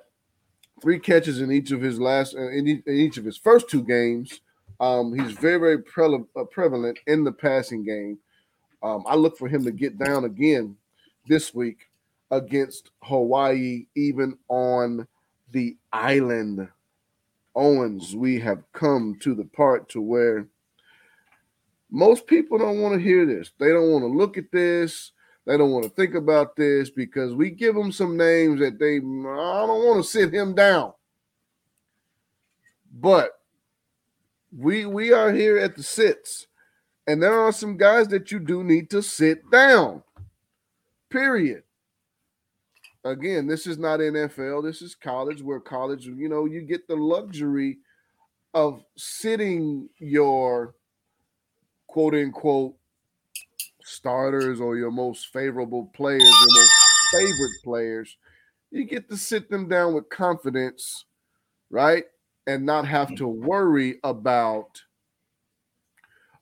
three catches in each of his last in each of his first two games. Um, he's very, very pre- prevalent in the passing game. Um, I look for him to get down again this week against Hawaii, even on the island. Owens, we have come to the part to where most people don't want to hear this. They don't want to look at this. They don't want to think about this because we give them some names that they, I don't want to sit him down. But we we are here at the sits, and there are some guys that you do need to sit down, period. Again, this is not N F L. This is college, where college, you know, you get the luxury of sitting your quote-unquote starters or your most favorable players, your most favorite players. You get to sit them down with confidence, right? And not have to worry about,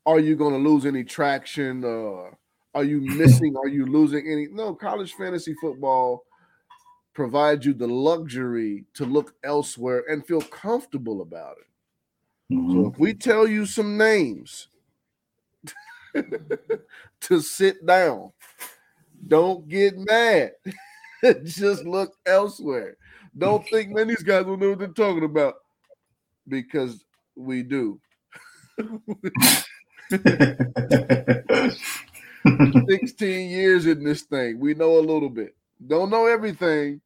are you going to lose any traction? Uh, are you missing? Are you losing any? No, college fantasy football provides you the luxury to look elsewhere and feel comfortable about it. Mm-hmm. So if we tell you some names to sit down, don't get mad. Just look elsewhere. Don't think, man, these guys will know what they're talking about. Because we do. sixteen years in this thing. We know a little bit. Don't know everything,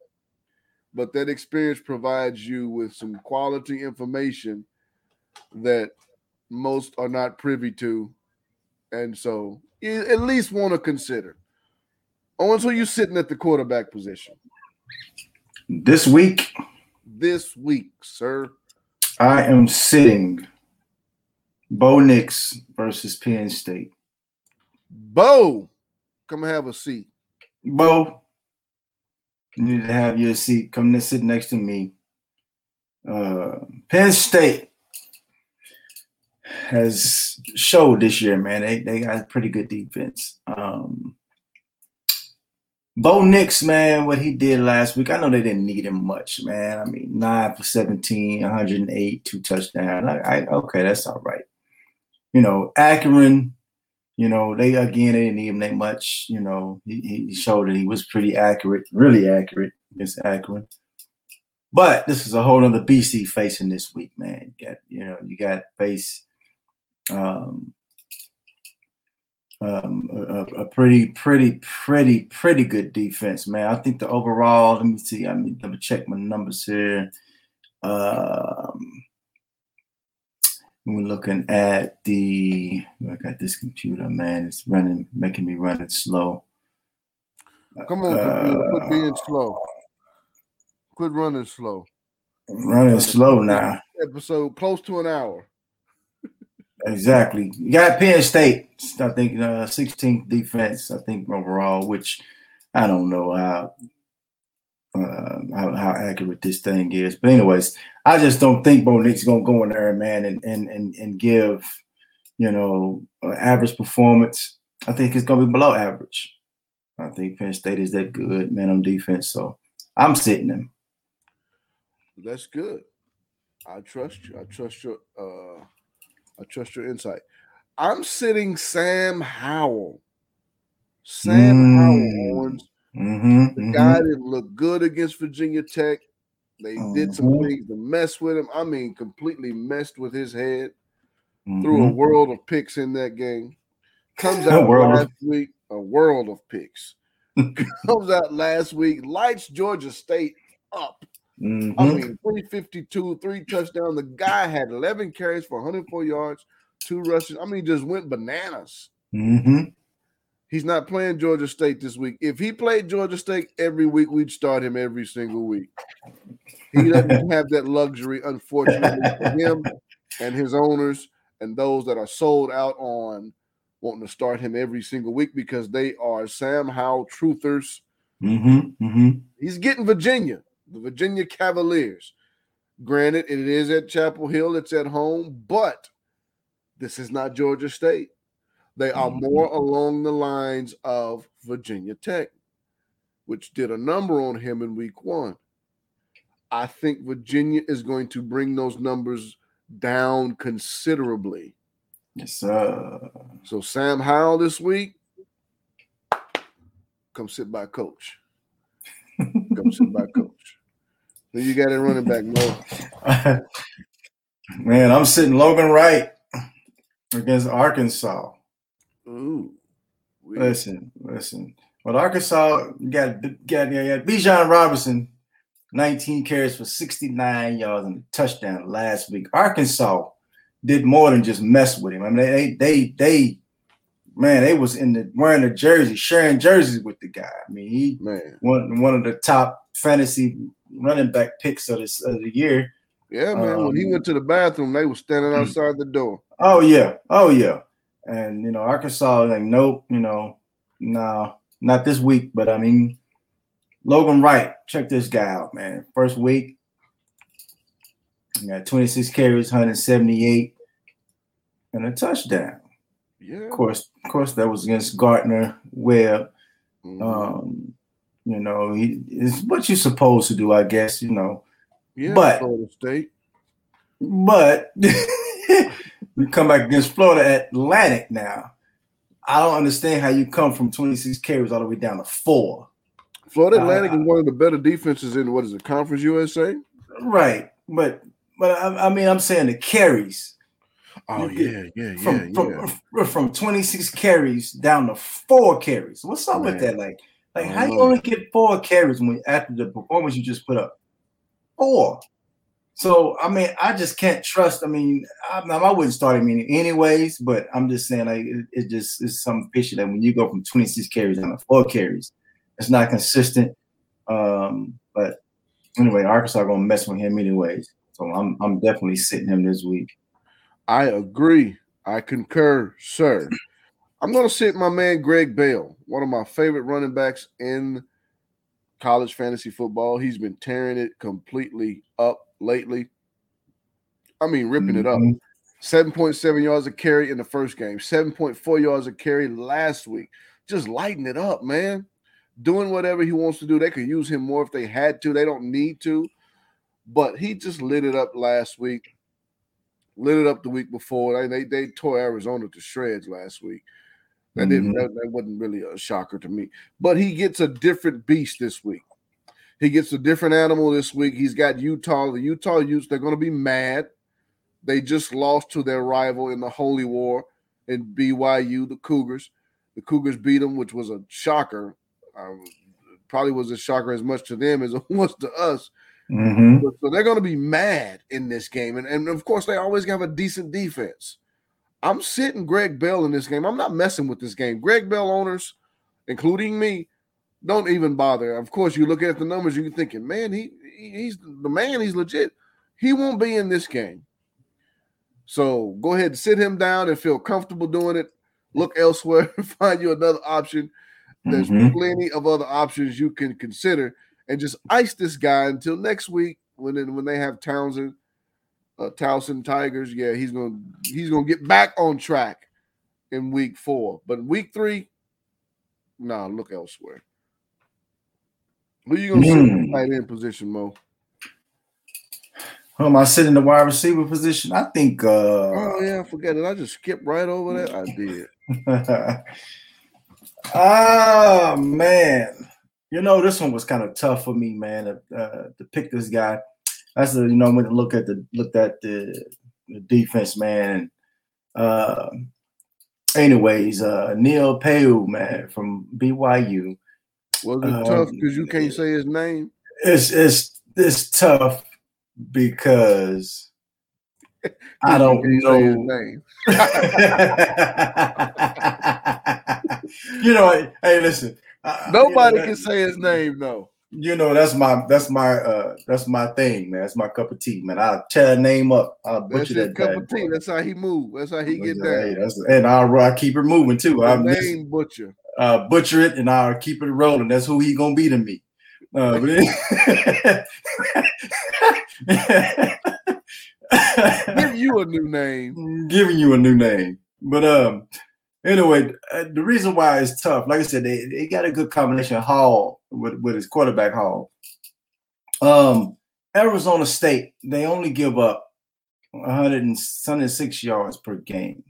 but that experience provides you with some quality information that most are not privy to. And so you at least want to consider. Oh, so you're sitting at the quarterback position. This week? This week, sir. I am sitting Bo Nix versus Penn State. Bo, come have a seat. Bo, you need to have your seat. Come to sit next to me. Uh, Penn State has showed this year, man. They they got a pretty good defense. Um, Bo Nix, man, what he did last week, I know they didn't need him much, man. I mean, nine for seventeen, one hundred eight, two touchdowns. I, I, okay, that's all right. You know, Ackerman, you know, they, again, they didn't need him that much. You know, he, he showed that he was pretty accurate, really accurate against Ackerman. But this is a whole other beast he facing this week, man. You got, you know, you got face um, – Um, a, a pretty, pretty, pretty, pretty good defense, man. I think the overall, let me see, I mean, let me check my numbers here. Um, we're looking at the, I got this computer, man. It's running, making me run it slow. Come on, uh, computer, quit being slow. Quit running slow. I'm running slow now. Episode close to an hour. Exactly. You got Penn State, I think, uh, sixteenth defense, I think, overall, which I don't know how, uh, how how accurate this thing is. But anyways, I just don't think Bo Nix is going to go in there, man, and, and, and, and give, you know, an average performance. I think it's going to be below average. I think Penn State is that good, man, on defense. So I'm sitting him. That's good. I trust you. I trust your uh... – I trust your insight. I'm sitting Sam Howell. Sam mm. Howell, Horns. Mm-hmm, the mm-hmm. guy that looked good against Virginia Tech. They mm-hmm. did some things to mess with him. I mean, completely messed with his head. Mm-hmm. Threw a world of picks in that game. Comes out last week, a world of picks. Comes out last week, lights Georgia State up. Mm-hmm. I mean, three fifty-two, three touchdowns. The guy had eleven carries for one hundred four yards, two rushes. I mean, just went bananas. Mm-hmm. He's not playing Georgia State this week. If he played Georgia State every week, we'd start him every single week. He doesn't have that luxury, unfortunately, for him and his owners and those that are sold out on wanting to start him every single week because they are Sam Howell truthers. Mm-hmm. Mm-hmm. He's getting Virginia. The Virginia Cavaliers. Granted, it is at Chapel Hill. It's at home, but this is not Georgia State. They are more along the lines of Virginia Tech, which did a number on him in week one. I think Virginia is going to bring those numbers down considerably. Yes, sir. So Sam Howell this week, come sit by coach. Come sit by coach. Who you got in running back, Mo? Man, I'm sitting Logan Wright against Arkansas. Ooh. Weird. Listen, listen. Well, Arkansas got got, got Bijan Robinson, nineteen carries for sixty-nine yards and a touchdown last week. Arkansas did more than just mess with him. I mean, they they they man, they was in the wearing a jersey, sharing jerseys with the guy. I mean, he man. one one of the top fantasy running back picks of this of the year. Yeah, man. Um, when he went to the bathroom, they were standing outside the door. Oh yeah, oh yeah. And you know, Arkansas like, nope, you know, no. Nah. Not this week, but I mean, Logan Wright, check this guy out, man. First week, he got twenty-six carries, one hundred seventy-eight, and a touchdown. Yeah. Of course, of course, that was against Gardner Webb. Mm-hmm. Um, you know, he, it's what you're supposed to do, I guess. You know, yeah. But Florida State. But you come back against Florida Atlantic now. I don't understand how you come from twenty-six carries all the way down to four. Florida Atlantic uh, is one of the better defenses in, what is it, Conference U S A? Right. But, but I, I mean, I'm saying the carries. Oh, yeah, yeah, from, yeah, yeah. From, from twenty-six carries down to four carries. What's up Man. with that? Like, like how you only get four carries when after the performance you just put up? Four. So, I mean, I just can't trust. I mean, I, I wouldn't start him anyways, but I'm just saying, like, it, it just is something fishy that when you go from twenty-six carries down to four carries, it's not consistent. Um, but anyway, Arkansas are going to mess with him anyways. So I'm I'm definitely sitting him this week. I agree. I concur, sir. I'm going to sit my man Greg Bell, one of my favorite running backs in college fantasy football. He's been tearing it completely up lately. I mean, ripping it up. seven point seven yards a carry in the first game, seven point four yards a carry last week. Just lighting it up, man. Doing whatever he wants to do. They could use him more if they had to. They don't need to. But he just lit it up last week. Lit it up the week before. They, they, they tore Arizona to shreds last week. That, didn't, that, that wasn't really a shocker to me. But he gets a different beast this week. He gets a different animal this week. He's got Utah. The Utah Utes, they're going to be mad. They just lost to their rival in the Holy War in B Y U, the Cougars. The Cougars beat them, which was a shocker. Um, probably was a shocker as much to them as it was to us. Mm-hmm. So, so they're going to be mad in this game. And, and, of course, they always have a decent defense. I'm sitting Greg Bell in this game. I'm not messing with this game. Greg Bell owners, including me, don't even bother. Of course, you look at the numbers, you're thinking, man, he he's the man, he's legit. He won't be in this game. So go ahead and sit him down and feel comfortable doing it. Look elsewhere and find you another option. There's mm-hmm. plenty of other options you can consider and just ice this guy until next week when, when they have Townsend, uh, Towson Tigers. Yeah, he's gonna he's gonna get back on track in week four. But week three, nah, look elsewhere. Who you gonna sit mm. in the tight end position, Mo? Who am I sitting in the wide receiver position? I think. Uh, oh yeah, I forgot it. I just skipped right over that. I did. Ah oh, man, you know this one was kind of tough for me, man, to, uh, to pick this guy. I said, you know, I went and looked at the looked at the, the defense, man. Uh, anyways, uh, Neil Peu, man, from B Y U. Was it um, tough because you can't say his name? It's it's it's tough because I don't know. His name. You know, hey, listen. I, Nobody you know, can say his name though. You know, that's my that's my uh, that's my thing, man. That's my cup of tea, man. I'll tear a name up. I'll butcher that cup of tea. That's how he move. That's how he get down. That's, and I'll, I'll keep it moving too. I'm name butcher. Uh, butcher it, and I'll keep it rolling. That's who he gonna be to me. Uh, but it- Give you a new name. Giving you a new name. But um, anyway, uh, the reason why it's tough, like I said, they, they got a good combination of Hall with, with his quarterback Hall. Um, Arizona State, they only give up one hundred six yards per game.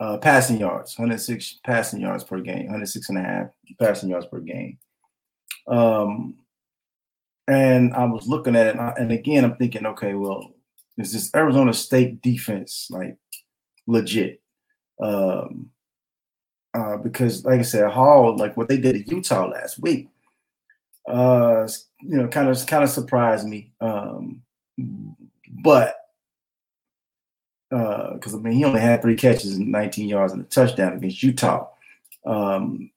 Uh, passing yards, one hundred six passing yards per game, one hundred six and a half passing yards per game. Um, and I was looking at it, and, I, and again, I'm thinking, okay, well, is this Arizona State defense, like, legit? Um, uh, because, like I said, Hall, like what they did at Utah last week, uh, you know, kind of kind of surprised me. Um, but because uh, I mean, he only had three catches and nineteen yards and a touchdown against Utah. Um,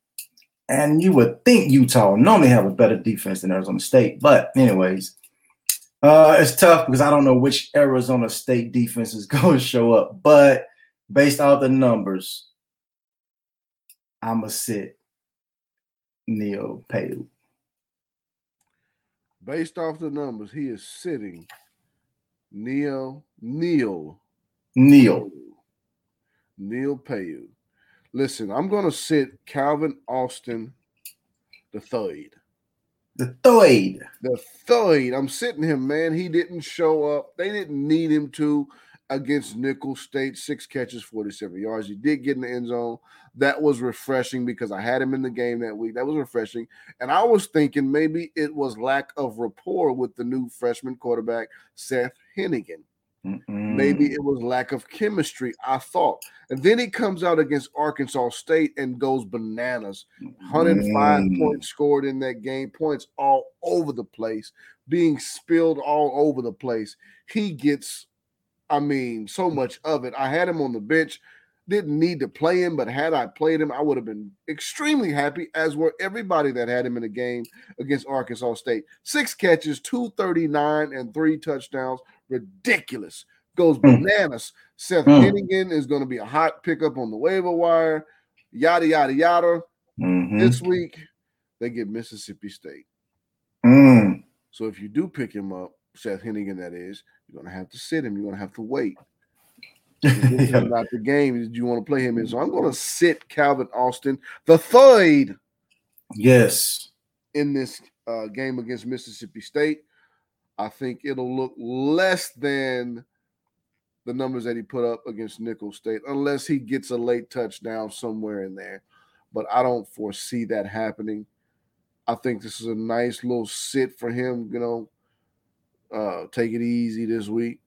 and you would think Utah normally have a better defense than Arizona State. But anyways, uh, it's tough because I don't know which Arizona State defense is going to show up. But based off the numbers, I'm a sit Neil Payton. Based off the numbers, he is sitting Neil Neil Neil Neil Payton. Listen, I'm going to sit Calvin Austin the third. The third. The third. I'm sitting him, man. He didn't show up. They didn't need him to against Nichols State. Six catches, forty-seven yards. He did get in the end zone. That was refreshing because I had him in the game that week. That was refreshing. And I was thinking maybe it was lack of rapport with the new freshman quarterback, Seth Hennigan. Mm-mm. Maybe it was lack of chemistry, I thought. And then he comes out against Arkansas State and goes bananas. one hundred five mm. points scored in that game, points all over the place, being spilled all over the place. He gets, I mean, so much of it. I had him on the bench, didn't need to play him, but had I played him, I would have been extremely happy, as were everybody that had him in the game against Arkansas State. Six catches, two thirty-nine, and three touchdowns. Ridiculous. Goes bananas. Mm. Seth mm. Hennigan is going to be a hot pickup on the waiver wire. Yada, yada, yada. Mm-hmm. This week, they get Mississippi State. Mm. So if you do pick him up, Seth Hennigan, that is, you're going to have to sit him. You're going to have to wait. This is not the game that you want to play him in. So I'm going to sit Calvin Austin the third. Yes. In this uh, game against Mississippi State. I think it'll look less than the numbers that he put up against Nichols State, unless he gets a late touchdown somewhere in there. But I don't foresee that happening. I think this is a nice little sit for him. You know, uh, take it easy this week.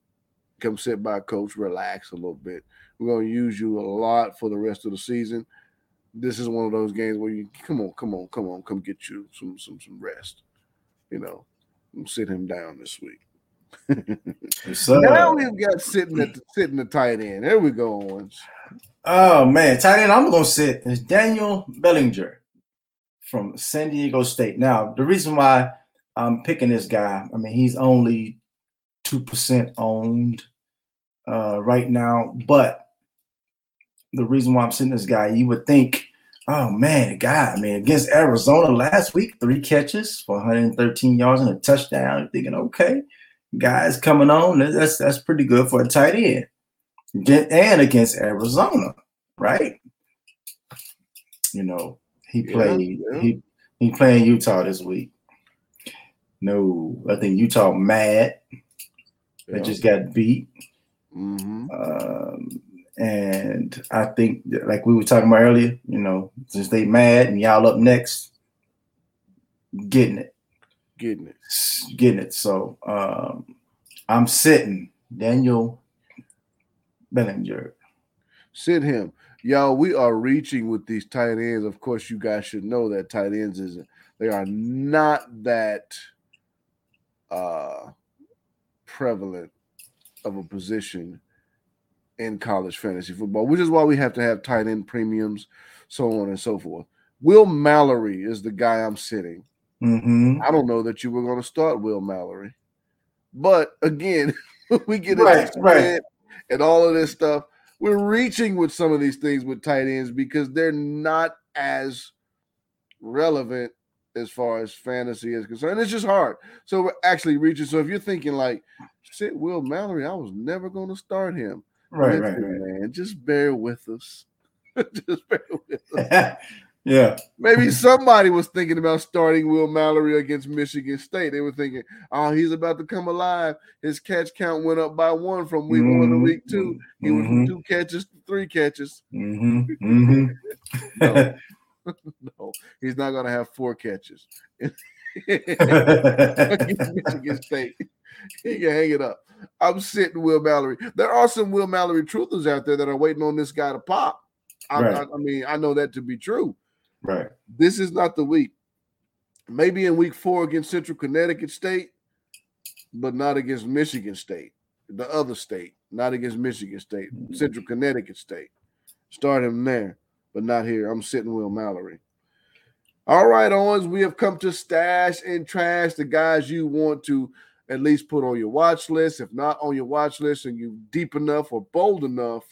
Come sit by coach, relax a little bit. We're going to use you a lot for the rest of the season. This is one of those games where you come on, come on, come on, come get you some some some rest, you know. Sit him down this week. So, now we've got sitting at the, sitting the tight end. There we go, Owens. Oh man, tight end. I'm gonna sit is Daniel Bellinger from San Diego State. Now, the reason why I'm picking this guy, I mean, he's only two percent owned uh, right now. But the reason why I'm sitting this guy, you would think, oh, man, God, I mean, against Arizona last week, three catches for one hundred thirteen yards and a touchdown. You're thinking, okay, guys coming on, that's that's pretty good for a tight end. And against Arizona, right? You know, he played yeah, yeah. He, he playing Utah this week. No, I think Utah mad. They yeah. just got beat. Mm-hmm. Um And I think, like we were talking about earlier, you know, since they mad and y'all up next, getting it. Getting it. Getting it. So um, I'm sitting Daniel Bellinger. Sit him. Y'all, we are reaching with these tight ends. Of course, you guys should know that tight ends, is they are not that uh, prevalent of a position in college fantasy football, which is why we have to have tight end premiums, so on and so forth. Will Mallory is the guy I'm sitting. Mm-hmm. I don't know that you were going to start Will Mallory, but again, we get right, right. and all of this stuff. We're reaching with some of these things with tight ends because they're not as relevant as far as fantasy is concerned. It's just hard. So we're actually reaching. So if you're thinking like, shit, Will Mallory, I was never going to start him. Right, right, right, man. Just bear with us. Just bear with us. Yeah. Maybe somebody was thinking about starting Will Mallory against Michigan State. They were thinking, oh, he's about to come alive. His catch count went up by one from week mm-hmm. one to week two. He mm-hmm. went from two catches to three catches. Mm-hmm. Mm-hmm. no. no, he's not going to have four catches. Michigan State. He can hang it up. I'm sitting Will Mallory. There are some Will Mallory truthers out there that are waiting on this guy to pop. I, right. I, I mean, I know that to be true. Right. This is not the week. Maybe in week four against Central Connecticut State, but not against Michigan State, the other state, not against Michigan State, Central Connecticut State. Start him there, but not here. I'm sitting Will Mallory. All right, Owens, we have come to stash and trash the guys you want to at least put on your watch list. If not on your watch list and you're deep enough or bold enough,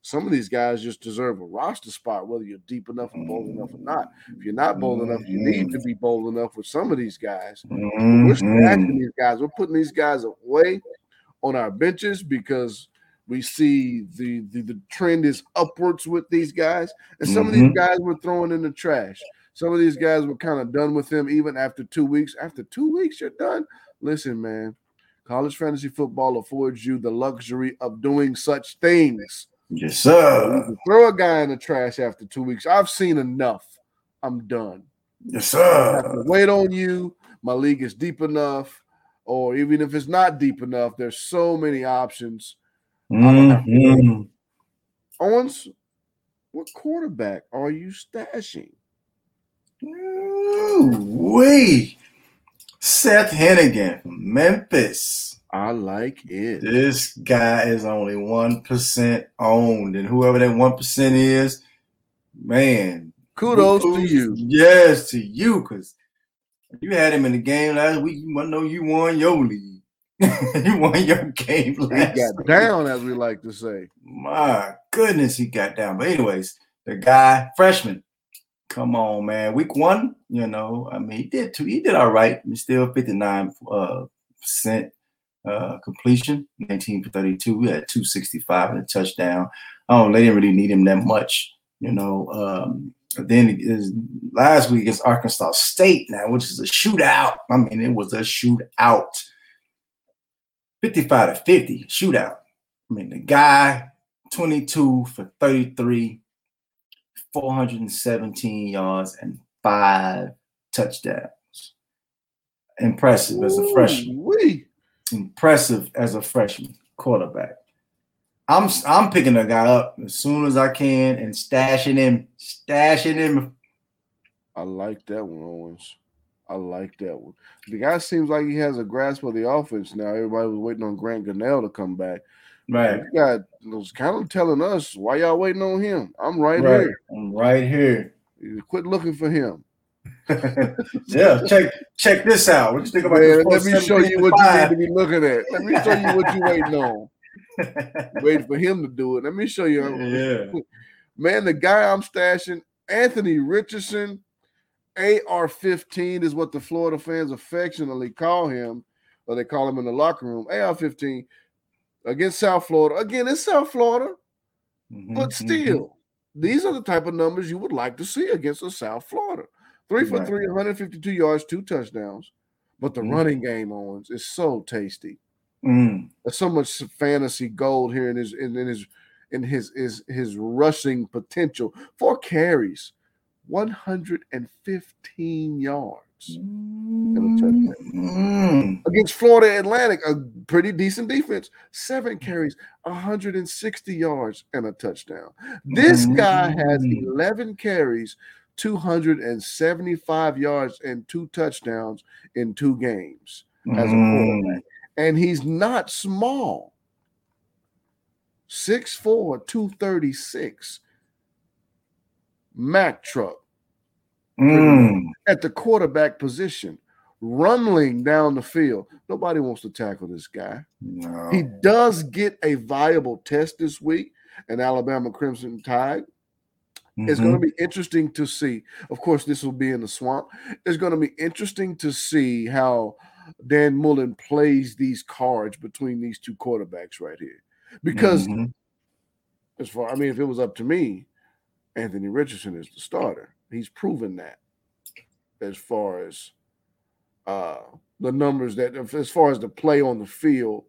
some of these guys just deserve a roster spot, whether you're deep enough or bold enough or not. If you're not bold enough, you need to be bold enough with some of these guys. We're stashing these guys. We're putting these guys away on our benches because we see the, the, the trend is upwards with these guys. And some mm-hmm. of these guys we're throwing in the trash. Some of these guys were kind of done with them even after two weeks. After two weeks, you're done. Listen, man, college fantasy football affords you the luxury of doing such things. Yes, sir. So throw a guy in the trash after two weeks. I've seen enough. I'm done. Yes, sir. I have to wait on you. My league is deep enough. Or even if it's not deep enough, there's so many options. Mm-hmm. Owens, what quarterback are you stashing? Ooh-wee. Seth Hennigan, Memphis. I like it. This guy is only one percent owned, and whoever that one percent is, man. Kudos, kudos to you. Yes, to you, because you had him in the game last week. You must know you won your league. You won your game last week. He got down, as we like to say. My goodness, he got down. But anyways, the guy, freshman. Come on, man. Week one, you know, I mean, he did too. He did all right. He's still fifty-nine percent uh, uh, completion, nineteen for thirty-two. We had two sixty-five and a touchdown. Oh, they didn't really need him that much, you know. Um, but then it is, last week against Arkansas State now, which is a shootout. I mean, it was a shootout. fifty-five to fifty, shootout. I mean, the guy, twenty-two for thirty-three. four hundred seventeen yards and five touchdowns. Impressive as a freshman. Ooh-wee. Impressive as a freshman quarterback. I'm I'm picking a guy up as soon as I can and stashing him, stashing him. I like that one, Owens. I like that one. The guy seems like he has a grasp of the offense now. Everybody was waiting on Grant Gunnell to come back. Right, you got was kind of telling us why y'all waiting on him. I'm right, right. here. I'm right here. You quit looking for him. Yeah, check check this out. What you think about Man, this? Let me show you what you need to be looking at. Let me show you what you waiting on. Waiting for him to do it. Let me show you. Yeah. Man, the guy I'm stashing, Anthony Richardson, A R fifteen is what the Florida fans affectionately call him, or they call him in the locker room. A R fifteen. Against South Florida. Again, it's South Florida. Mm-hmm, but still, mm-hmm. These are the type of numbers you would like to see against a South Florida. Three for right. three, one hundred fifty-two yards, two touchdowns. But the mm-hmm. running game, Owens, is so tasty. Mm. There's so much fantasy gold here in his in, in his in his his his rushing potential. Four carries, one hundred fifteen yards. Mm. Against Florida Atlantic, a pretty decent defense. Seven carries, one hundred sixty yards, and a touchdown. This mm. guy has eleven carries, two hundred seventy-five yards, and two touchdowns in two games as a quarterback. Mm. And he's not small. six four, two thirty-six. Mack truck. Mm. At the quarterback position, rumbling down the field. Nobody wants to tackle this guy. No. He does get a viable test this week, an Alabama Crimson Tide. Mm-hmm. It's going to be interesting to see. Of course, this will be in the swamp. It's going to be interesting to see how Dan Mullen plays these cards between these two quarterbacks right here. Because mm-hmm. as far, I mean, if it was up to me, Anthony Richardson is the starter. He's proven that as far as uh, the numbers that as far as the play on the field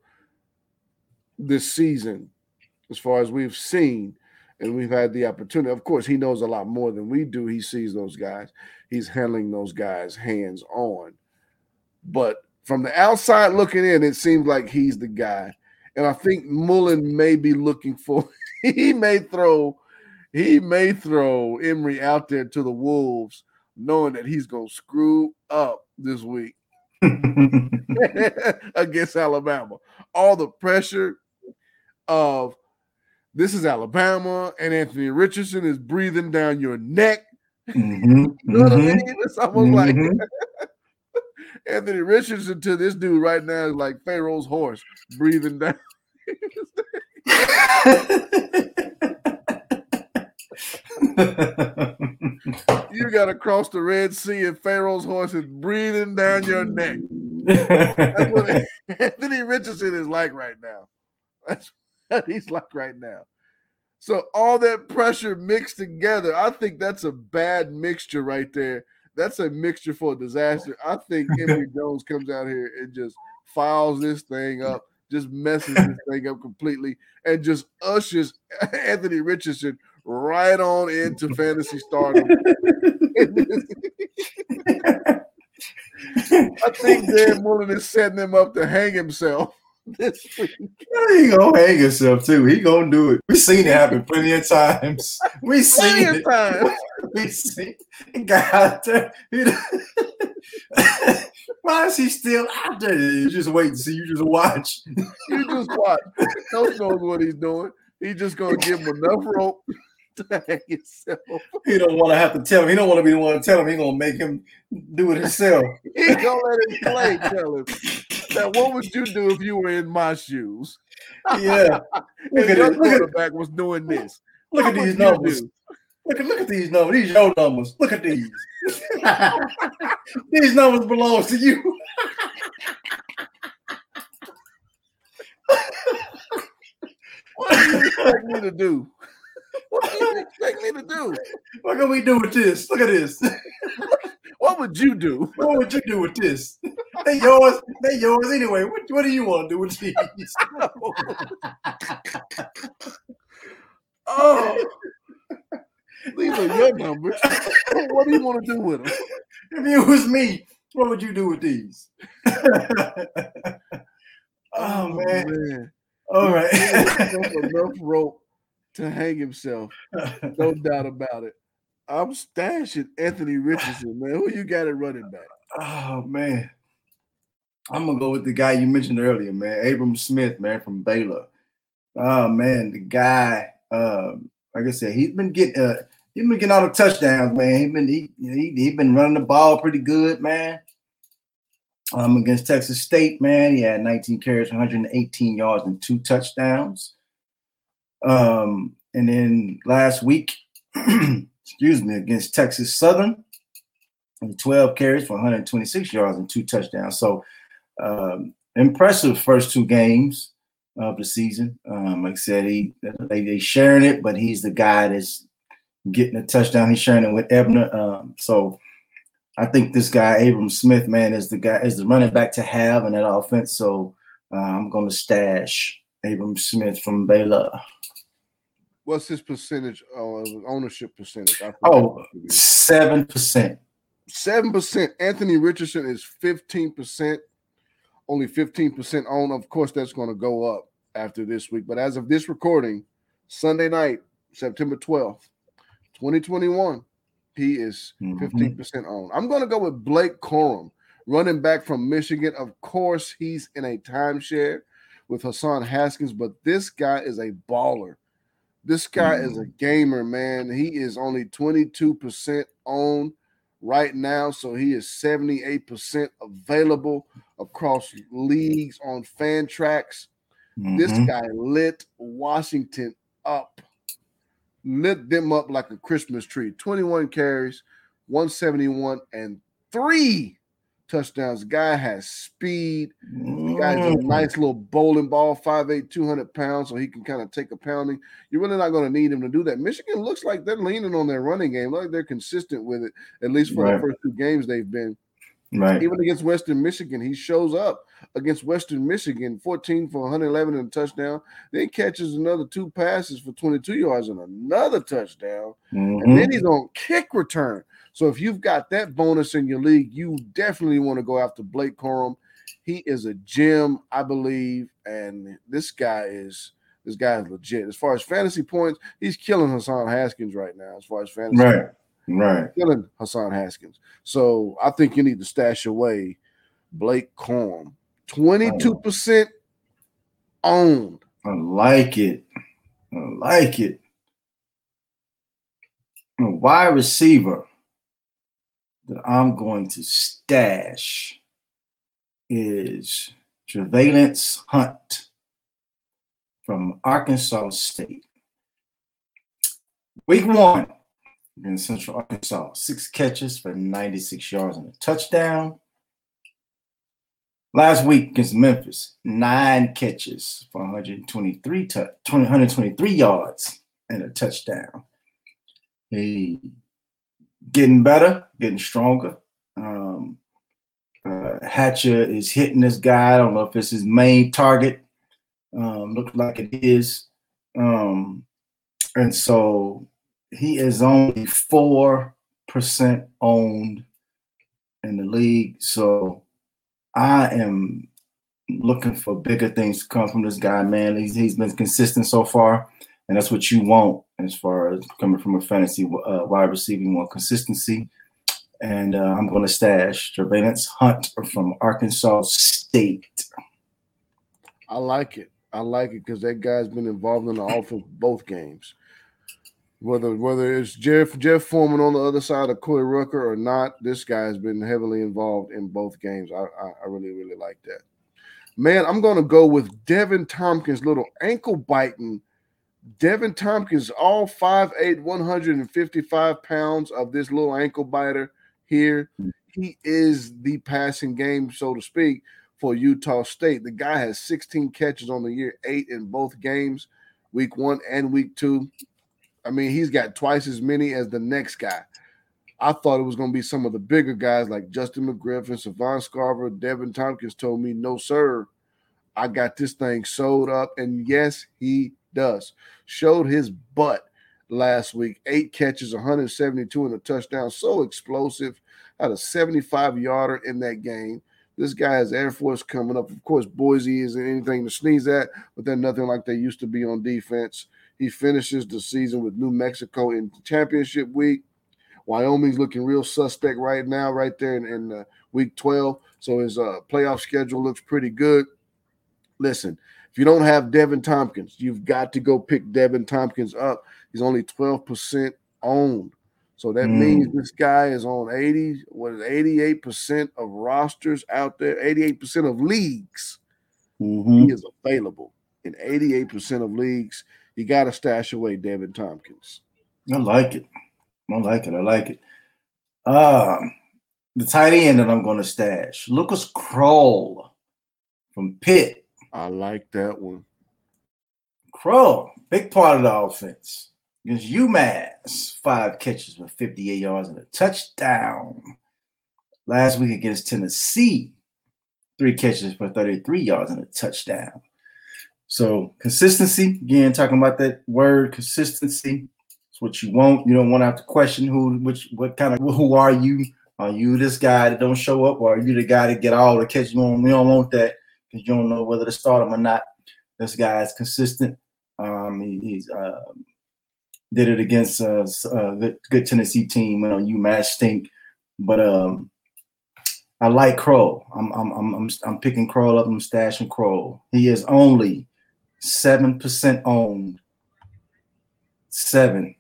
this season, as far as we've seen and we've had the opportunity. Of course, he knows a lot more than we do. He sees those guys. He's handling those guys hands on. But from the outside looking in, it seems like he's the guy. And I think Mullen may be looking for – he may throw – he may throw Emory out there to the wolves, knowing that he's going to screw up this week against Alabama. All the pressure of this is Alabama, and Anthony Richardson is breathing down your neck. Mm-hmm. You know what mm-hmm. I mean? It's almost mm-hmm. like Anthony Richardson to this dude right now is like Pharaoh's horse breathing down. You got to cross the Red Sea and Pharaoh's horse is breathing down your neck. That's what Anthony Richardson is like right now. That's what he's like right now. So all that pressure mixed together, I think that's a bad mixture right there. That's a mixture for disaster. I think Emory Jones comes out here and just files this thing up, just messes this thing up completely, and just ushers Anthony Richardson right on into fantasy stardom. I think Dan Mullen is setting him up to hang himself this week. He gonna hang himself too. He gonna do it. We've seen it happen plenty of times. We've seen plenty it. Times. We've seen it. Got out there. Why is he still out there? You just wait and see. You just watch. You just watch. The coach knows what he's doing. He's just gonna give him enough rope to hang himself. He don't want to have to tell him. He don't want to be the one to tell him. He's gonna make him do it himself. He gonna let him play. Tell him. Now, what would you do if you were in my shoes? Yeah. Look at your quarterback was doing this. Look at these numbers. Look at look at these numbers. These your numbers. Look at these. These numbers belong to you. What do you expect me to do? What do you expect me to do? What can we do with this? Look at this. What would you do? What would you do with this? They yours. They yours anyway. What, what do you want to do with these? Oh, these are your numbers. What do you want to do with them? If it was me, what would you do with these? oh, oh man. man. All right. Enough rope to hang himself. No doubt about it. I'm stashing Anthony Richardson, man. Who you got at running back? Oh, man. I'm going to go with the guy you mentioned earlier, man. Abram Smith, man, from Baylor. Oh, man, the guy, uh, like I said, he's been getting uh, he's been getting all the touchdowns, man. He's been, he, he, he been running the ball pretty good, man. Um, against Texas State, man, he had nineteen carries, one hundred eighteen yards, and two touchdowns. Um, and then last week, excuse me, against Texas Southern, twelve carries for one hundred twenty-six yards and two touchdowns. So um, impressive first two games of the season. Um, like I said, he they, they sharing it, but he's the guy that's getting a touchdown. He's sharing it with Ebner. Um, so I think this guy, Abram Smith, man, is the guy is the running back to have in that offense. So uh, I'm going to stash Abram Smith from Baylor. What's his percentage? Uh, ownership percentage? Oh, seven percent. Seven percent. Anthony Richardson is fifteen percent. Only fifteen percent owned. Of course, that's going to go up after this week. But as of this recording, Sunday night, September twelfth, twenty twenty-one, he is fifteen percent owned. I'm going to go with Blake Corum, running back from Michigan. Of course, he's in a timeshare with Hassan Haskins, but this guy is a baller. This guy mm-hmm. is a gamer, man. He is only twenty-two percent on right now, so he is seventy-eight percent available across leagues on Fantrax. Mm-hmm. This guy lit Washington up, lit them up like a Christmas tree. twenty-one carries, one hundred seventy-one, and three touchdowns. The guy has speed. The guy's a nice little bowling ball, five eight, two hundred pounds, so he can kind of take a pounding. You're really not going to need him to do that. Michigan looks like they're leaning on their running game. Like they're consistent with it, at least for right. the first two games they've been. Right. Even against Western Michigan, he shows up against Western Michigan, fourteen for one hundred eleven and a touchdown. Then catches another two passes for twenty-two yards and another touchdown. Mm-hmm. And then he's on kick return. So if you've got that bonus in your league, you definitely want to go after Blake Corum. He is a gem, I believe, and this guy is this guy is legit. As far as fantasy points, he's killing Hassan Haskins right now as far as fantasy. Right, right. He's killing Hassan Haskins. So I think you need to stash away Blake Corum. twenty-two percent owned. I like it. I like it. A wide receiver that I'm going to stash is Tre'Vance Hunt from Arkansas State. Week one in Central Arkansas, six catches for ninety-six yards and a touchdown. Last week against Memphis, nine catches for one hundred twenty-three, t- twenty, one hundred twenty-three yards and a touchdown. He getting better, getting stronger. Um, uh, Hatcher is hitting this guy. I don't know if it's his main target. Um, looks like it is. Um, and so he is only four percent owned in the league. So I am looking for bigger things to come from this guy, man. He's, he's been consistent so far, and that's what you want as far as coming from a fantasy uh, wide receiver. You want consistency, and uh, I'm going to stash Tre'Vance Hunt from Arkansas State. I like it. I like it because that guy's been involved in the offense both games. Whether whether it's Jeff Jeff Foreman on the other side of Corey Rucker or not, this guy has been heavily involved in both games. I, I, I really, really like that. Man, I'm going to go with Devin Tompkins, little ankle-biting. Devin Tompkins, all five eight, one hundred fifty-five pounds of this little ankle-biter here. He is the passing game, so to speak, for Utah State. The guy has sixteen catches on the year, eight in both games, week one and week two. I mean, he's got twice as many as the next guy. I thought it was going to be some of the bigger guys like Justin McGriff and Savon Scarborough. Devin Tompkins told me, no, sir, I got this thing sewed up. And, yes, he does. Showed his butt last week. Eight catches, one hundred seventy-two and a touchdown. So explosive. Had a seventy-five-yarder in that game. This guy has Air Force coming up. Of course, Boise isn't anything to sneeze at, but they're nothing like they used to be on defense. He finishes the season with New Mexico in championship week. Wyoming's looking real suspect right now, right there in, in uh, week twelve. So his uh, playoff schedule looks pretty good. Listen, if you don't have Devin Tompkins, you've got to go pick Devin Tompkins up. He's only twelve percent owned. So that mm. means this guy is on eighty, what is eighty-eight percent of rosters out there, eighty-eight percent of leagues. Mm-hmm. He is available in eighty-eight percent of leagues. You got to stash away Devin Tompkins. I like it. I like it. I like it. Um, the tight end that I'm going to stash, Lucas Kroll from Pitt. I like that one. Kroll, big part of the offense. Against UMass, five catches with fifty-eight yards and a touchdown. Last week against Tennessee, three catches for thirty-three yards and a touchdown. So consistency, again, talking about that word, consistency. It's what you want. You don't want to have to question who, which, what kind of, who are you? Are you this guy that don't show up, or are you the guy that get all the catches? You don't, you don't want that because you don't know whether to start him or not. This guy is consistent. Um, he, he's uh, did it against a, a good, good Tennessee team. You know, UMass stink, but um, I like Kroll. I'm I'm I'm I'm I'm picking Kroll up. I'm stashing Kroll. He is only seven percent owned. Seven.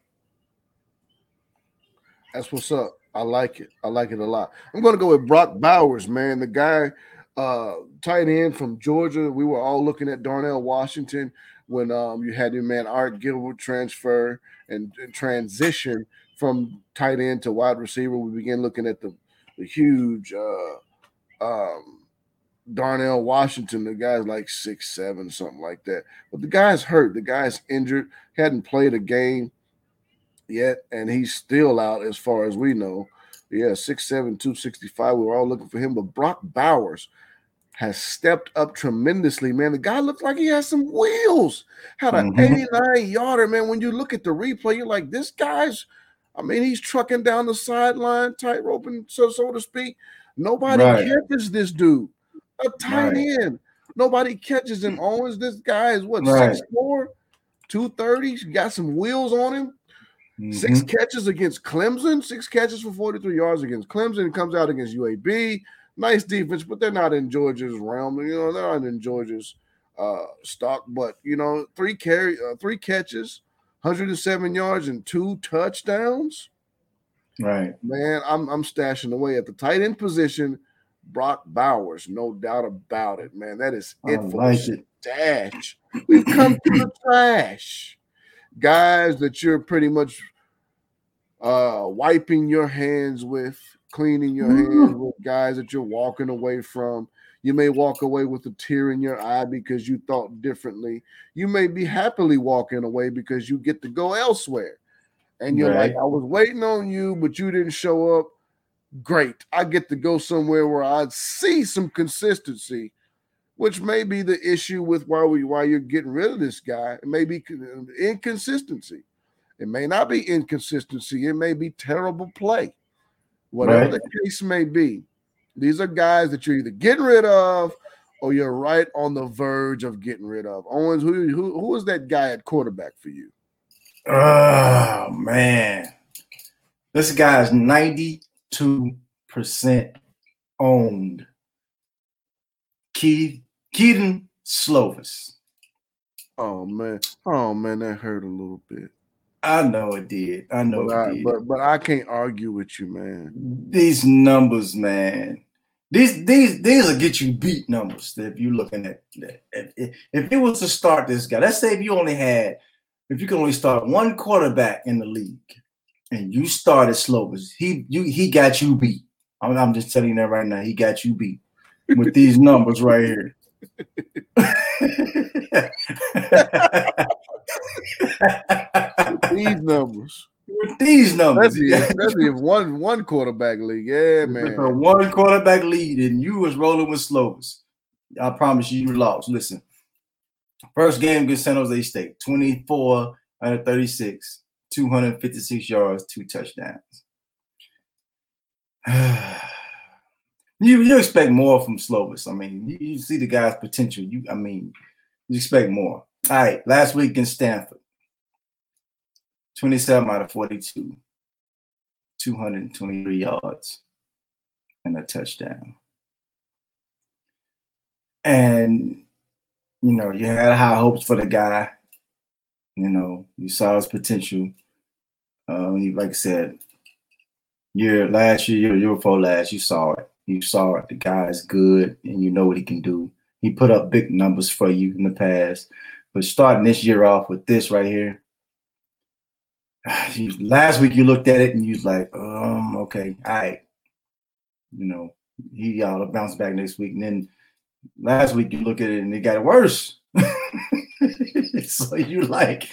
That's what's up. I like it. I like it a lot. I'm going to go with Brock Bowers, man. The guy, uh, tight end from Georgia. We were all looking at Darnell Washington when um, you had your man Art Gilbert transfer and, and transition from tight end to wide receiver. We began looking at the, the huge uh, um, Darnell Washington. The guy's like six, seven, something like that. But the guy's hurt. The guy's injured. He hadn't played a game yet, and he's still out as far as we know. Yeah, six, seven, two sixty-five. We were all looking for him. But Brock Bowers has stepped up tremendously, man. The guy looks like he has some wheels. Had an mm-hmm. eighty-nine-yarder, man. When you look at the replay, you're like, this guy's, I mean, he's trucking down the sideline, tight-roping, so, so to speak. Nobody right. catches this dude. A tight right. end, Nobody catches him. Owens, this guy is what, right. six four, two thirty, got some wheels on him. Mm-hmm. Six catches against Clemson, six catches for forty-three yards against Clemson. Comes out against U A B. Nice defense, but they're not in Georgia's realm. You know, they're not in Georgia's uh, stock. But, you know, three carry, uh, three catches, one hundred seven yards, and two touchdowns. Right. Man, I'm I'm stashing away at the tight end position. Brock Bowers, no doubt about it, man. That is it for like the stash. We've come to the trash. Guys that you're pretty much uh, wiping your hands with, cleaning your hands with, guys that you're walking away from. You may walk away with a tear in your eye because you thought differently. You may be happily walking away because you get to go elsewhere. And you're right. like, I was waiting on you, but you didn't show up. Great. I get to go somewhere where I see some consistency, which may be the issue with why we why you're getting rid of this guy. It may be inconsistency. It may not be inconsistency. It may be terrible play. Whatever right. the case may be, these are guys that you're either getting rid of or you're right on the verge of getting rid of. Owens, who who who is that guy at quarterback for you? Oh, man. This guy is ninety-two percent owned. Keith. Keaton Slovis. Oh man, oh man, that hurt a little bit. I know it did. I know but it I, did. But but I can't argue with you, man. These numbers, man. These these these will get you beat numbers if you're looking at that. If, if it was to start this guy, let's say if you only had, if you can only start one quarterback in the league, and you started Slovis, he you he got you beat. I'm, I'm just telling you that right now. He got you beat with these numbers right here. With these numbers. With these numbers. That's if one one quarterback league. Yeah, man. For one quarterback lead, and you was rolling with Slovis. I promise you, you lost. Listen, first game against San Jose State, twenty-four out of thirty-six, two hundred fifty-six yards, two touchdowns. You you expect more from Slovis. I mean, you, you see the guy's potential. You I mean, you expect more. All right, last week in Stanford, twenty-seven out of forty-two, two hundred twenty-three yards and a touchdown. And, you know, you had high hopes for the guy. You know, you saw his potential. Uh, like I said, year, last year, year, year before last, you saw it. You saw it. The guy's good, and you know what he can do. He put up big numbers for you in the past. But starting this year off with this right here, last week you looked at it and you was like, um, okay, all right. You know, he y'all will bounce back next week. And then last week you look at it and it got worse. So you like,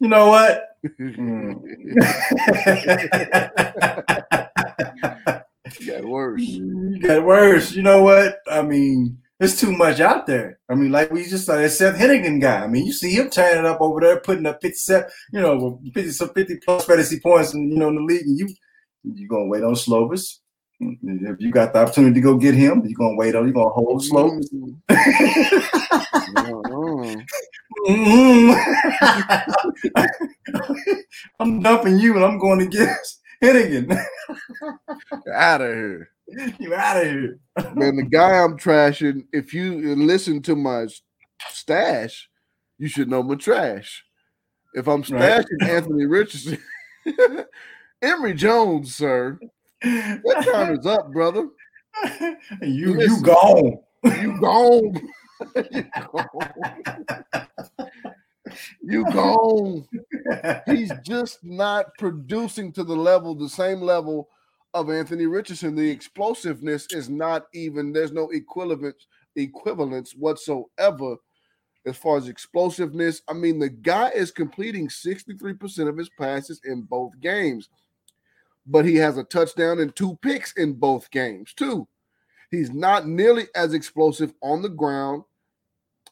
you know what? Mm. You got worse. You got worse. You know what? I mean, there's too much out there. I mean, like we just saw that Seth Hennigan guy. I mean, you see him turning up over there, putting up fifty-seven, you know, fifty some fifty plus fantasy points, and you know, in the league. And you you're gonna wait on Slovis. If you got the opportunity to go get him, you're gonna wait on. You're gonna hold Slovis. Mm-hmm. Mm-hmm. I'm dumping you, and I'm going to get Hennigan. Out of here. You out of here. Man, the guy I'm trashing, if you listen to my stash, you should know my trash. If I'm stashing right. Anthony Richardson, Emory Jones, sir, what time is up, brother? You listen, you gone. You gone. You gone. You gone. He's just not producing to the level, the same level of Anthony Richardson. The explosiveness is not even, there's no equivalence, equivalence whatsoever as far as explosiveness. I mean, the guy is completing sixty-three percent of his passes in both games, but he has a touchdown and two picks in both games, too. He's not nearly as explosive on the ground.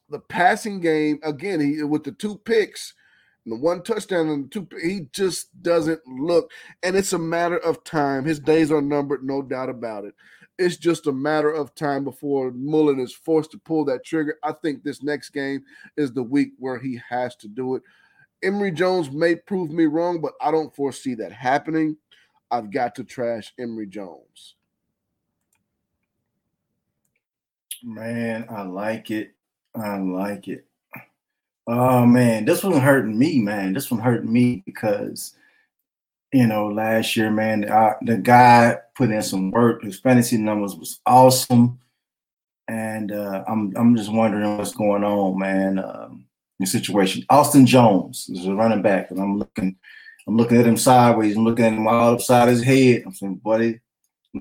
The passing game, again, he with the two picks, the one touchdown and two, he just doesn't look. And it's a matter of time. His days are numbered, no doubt about it. It's just a matter of time before Mullen is forced to pull that trigger. I think this next game is the week where he has to do it. Emory Jones may prove me wrong, but I don't foresee that happening. I've got to trash Emory Jones. Man, I like it. I like it. Oh, man, this one hurting me, man. This one hurting me because, you know, last year, man, I, the guy put in some work. His fantasy numbers was awesome. And uh, I'm I'm just wondering what's going on, man, um, in the situation. Austin Jones is a running back, and I'm looking I'm looking at him sideways. I'm looking at him all upside his head. I'm saying, buddy,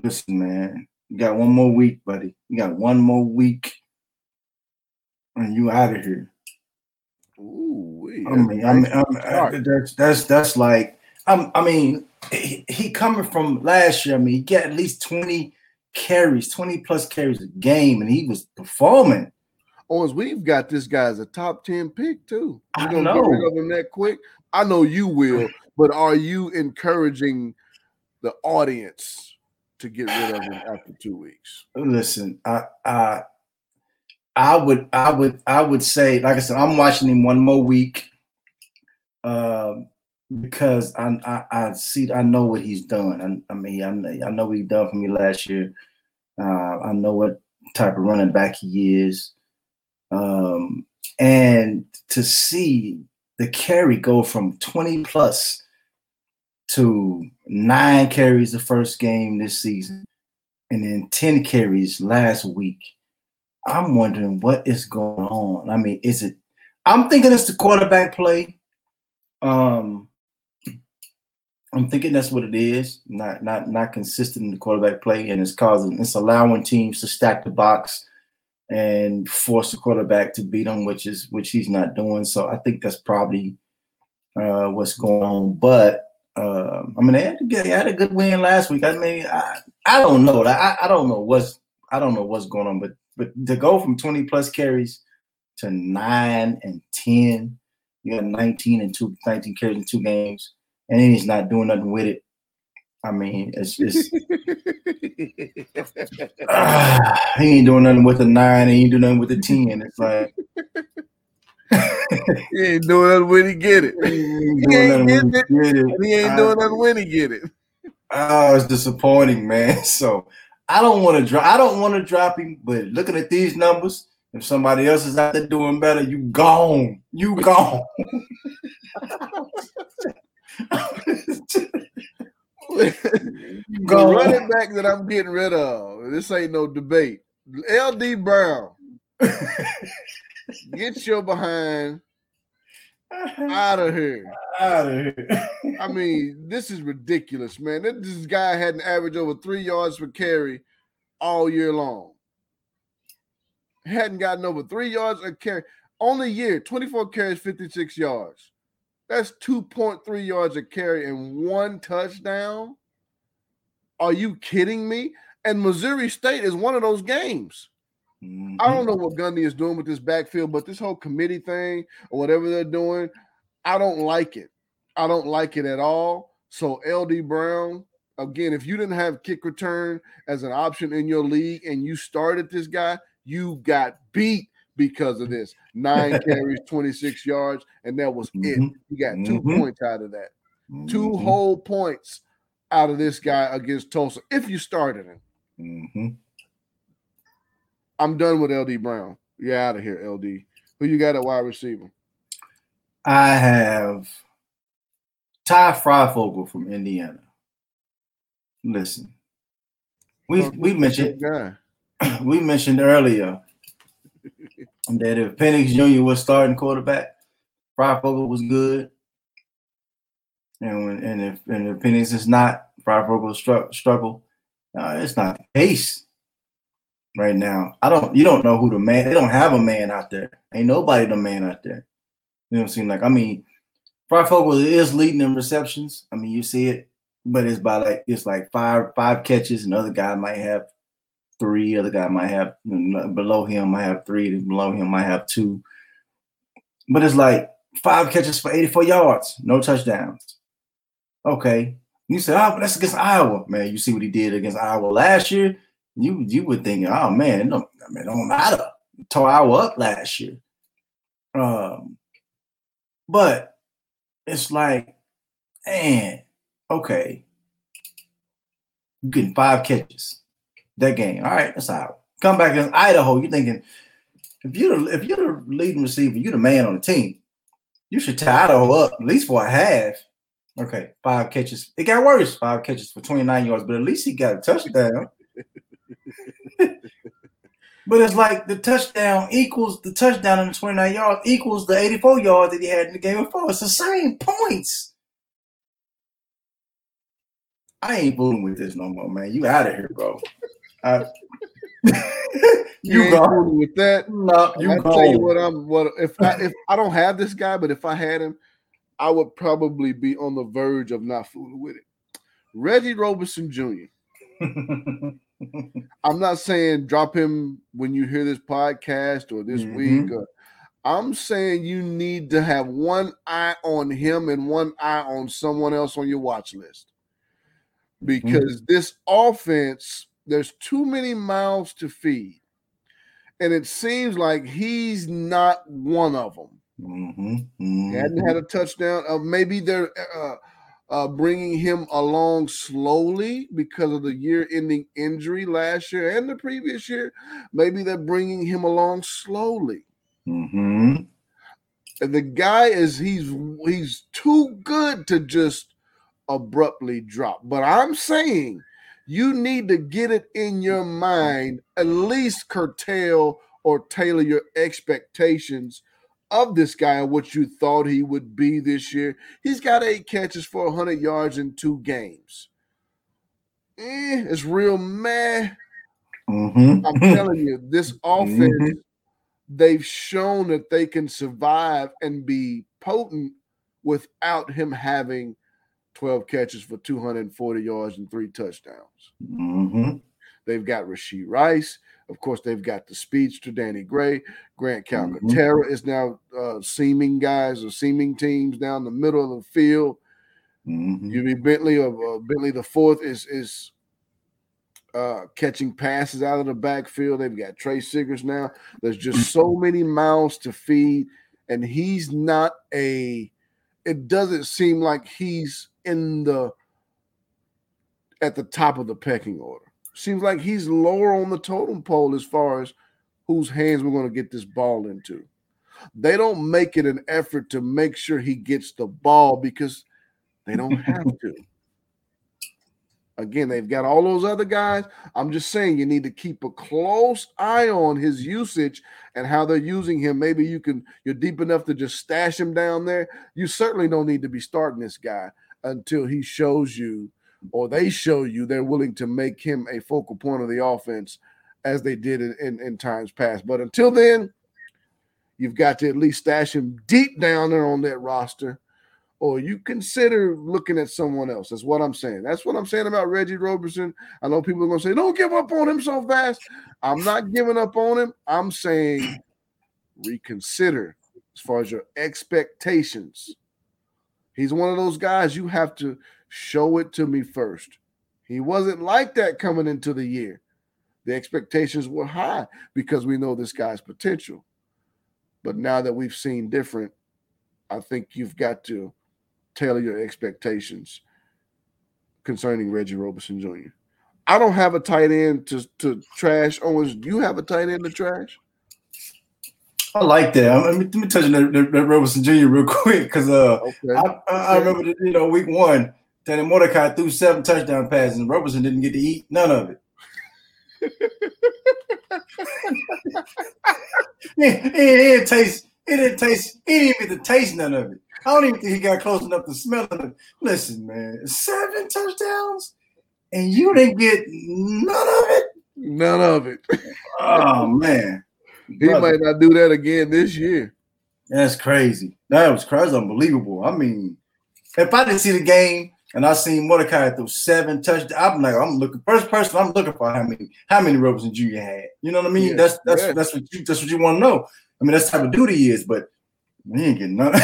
listen, man, you got one more week, buddy. You got one more week, and you out of here. Ooh, yeah. I mean, I mean, I mean I, that's that's that's like, I'm, I mean, he, he coming from last year. I mean, he got at least twenty carries, twenty plus carries a game, and he was performing. Owens, we've got this guy as a top ten pick too. You're gonna get rid of him that quick? I know you will, but are you encouraging the audience to get rid of him after two weeks? Listen, I. I I would, I would, I would say, like I said, I'm watching him one more week, uh, because I, I, I see, I know what he's done. I, I mean, I know, I know what he done for me last year. Uh, I know what type of running back he is, um, and to see the carry go from twenty plus to nine carries the first game this season, and then ten carries last week. I'm wondering what is going on. I mean, is it – I'm thinking it's the quarterback play. Um, I'm thinking that's what it is, not not not consistent in the quarterback play, and it's causing – it's allowing teams to stack the box and force the quarterback to beat them, which is which he's not doing. So I think that's probably uh, what's going on. But, uh, I mean, they had, to get, they had a good win last week. I mean, I, I don't know. I, I don't know what's – I don't know what's going on, but – But to go from twenty plus carries to nine and ten, you got nineteen and two, nineteen carries in two games, and then he's not doing nothing with it. I mean, it's just uh, he ain't doing nothing with the nine, he ain't doing nothing with the ten. It's like he ain't doing nothing when he get it. He ain't doing nothing when he get it. Oh, it's disappointing, man. So. I don't want to drop. I don't want to drop him, but looking at these numbers, if somebody else is out there doing better, you gone. You gone. The running back that I'm getting rid of. This ain't no debate. L D Brown, get your behind out of here. Out of here. I mean, this is ridiculous, man. This guy had an average over three yards per carry all year long. Hadn't gotten over three yards a carry. Only year, twenty-four carries, fifty-six yards. That's two point three yards a carry and one touchdown. Are you kidding me? And Missouri State is one of those games. Mm-hmm. I don't know what Gundy is doing with this backfield, but this whole committee thing or whatever they're doing, I don't like it. I don't like it at all. So L D Brown, again, if you didn't have kick return as an option in your league and you started this guy, you got beat because of this. Nine carries, twenty-six yards, and that was mm-hmm. it. You got two mm-hmm. points out of that. Mm-hmm. Two whole points out of this guy against Tulsa if you started him. Mm-hmm. I'm done with L D Brown. You're out of here, L D. Who you got at wide receiver? I have Ty Freifogel from Indiana. Listen, we oh, we mentioned we mentioned earlier that if Penix Junior was starting quarterback, Freifogel was good, and when, and if and if Penix is not, Freifogel stru- struggle. Uh, it's not the case right now. I don't. You don't know who the man. They don't have a man out there. Ain't nobody the man out there. You know what I'm saying? Like I mean. Freifogel is leading in receptions. I mean, you see it, but it's by like it's like five five catches. Another guy might have three. Other guy might have below him. Might have three. Below him might have two. But it's like five catches for eighty-four yards, no touchdowns. Okay, you say, oh, but that's against Iowa, man. You see what he did against Iowa last year. you you would think, oh man, no, I mean, it don't matter. It tore our up last year. Um, but it's like, man, okay, you're getting five catches that game. All right, that's out. Come back in Idaho, you're thinking, if you're the, if you're the leading receiver, you're the man on the team. You should tie Idaho up at least for a half. Okay, five catches. It got worse. Five catches for twenty-nine yards, but at least he got a touchdown. But it's like the touchdown equals the touchdown in the twenty-nine yards equals the eighty-four yards that he had in the game before. It's the same points. I ain't fooling with this no more, man. You out of here, bro. I, you you gone with that. No, you I tell you what, I'm. What if I if I don't have this guy, but if I had him, I would probably be on the verge of not fooling with it. Reggie Robertson Junior I'm not saying drop him when you hear this podcast or this mm-hmm. week. Or, I'm saying you need to have one eye on him and one eye on someone else on your watch list. Because mm-hmm. this offense, there's too many mouths to feed. And it seems like he's not one of them. Mm-hmm. Mm-hmm. He hadn't had a touchdown. Uh, maybe they're uh, uh, bringing him along slowly because of the year-ending injury last year and the previous year. Maybe they're bringing him along slowly. Mm-hmm. And the guy is he's he's too good to just abruptly drop. But I'm saying you need to get it in your mind, at least curtail or tailor your expectations of this guy and what you thought he would be this year. He's got eight catches for one hundred yards in two games. Eh, it's real meh. Mm-hmm. I'm telling you, this offense, mm-hmm. they've shown that they can survive and be potent without him having twelve catches for two hundred forty yards and three touchdowns. Mm-hmm. They've got Rashee Rice. Of course, they've got the speedster, Danny Gray. Grant Calcaterra mm-hmm. is now uh, seaming guys or seaming teams down the middle of the field. Mm-hmm. U B Bentley or uh, Bentley the fourth is is uh, catching passes out of the backfield. They've got Trey Siggers now. There's just so many mouths to feed, and he's not a – it doesn't seem like he's in the – at the top of the pecking order. Seems like he's lower on the totem pole as far as whose hands we're going to get this ball into. They don't make it an effort to make sure he gets the ball because they don't have to. Again, they've got all those other guys. I'm just saying you need to keep a close eye on his usage and how they're using him. Maybe you can, you're deep enough to just stash him down there. You certainly don't need to be starting this guy until he shows you or they show you they're willing to make him a focal point of the offense as they did in, in, in times past. But until then, you've got to at least stash him deep down there on that roster, or you consider looking at someone else. That's what I'm saying. That's what I'm saying about Reggie Robertson. I know people are going to say, don't give up on him so fast. I'm not giving up on him. I'm saying reconsider as far as your expectations. He's one of those guys you have to – show it to me first. He wasn't like that coming into the year. The expectations were high because we know this guy's potential. But now that we've seen different, I think you've got to tailor your expectations concerning Reggie Robertson Junior I don't have a tight end to, to trash. Owens, do you have a tight end to trash? I like that. I mean, let me touch on that, that, that Robertson Junior real quick because uh, okay. I, I, I remember that, you know, week one, Danny Mordecai threw seven touchdown passes, and Robertson didn't get to eat none of it. it, it, it, taste, it didn't taste – he didn't even get to taste none of it. I don't even think he got close enough to smell it. Listen, man, seven touchdowns, and you didn't get none of it? None of it. Oh, man. He Brother. might not do that again this year. That's crazy. That was crazy. That's unbelievable. I mean, if I didn't see the game and I seen Mordecai through seven touchdowns, I'm like, I'm looking first person. I'm looking for how many how many Robertson Junior had. You know what I mean? Yeah, that's that's yeah. that's what you that's what you want to know. I mean, that's the type of dude he is. But he ain't getting none.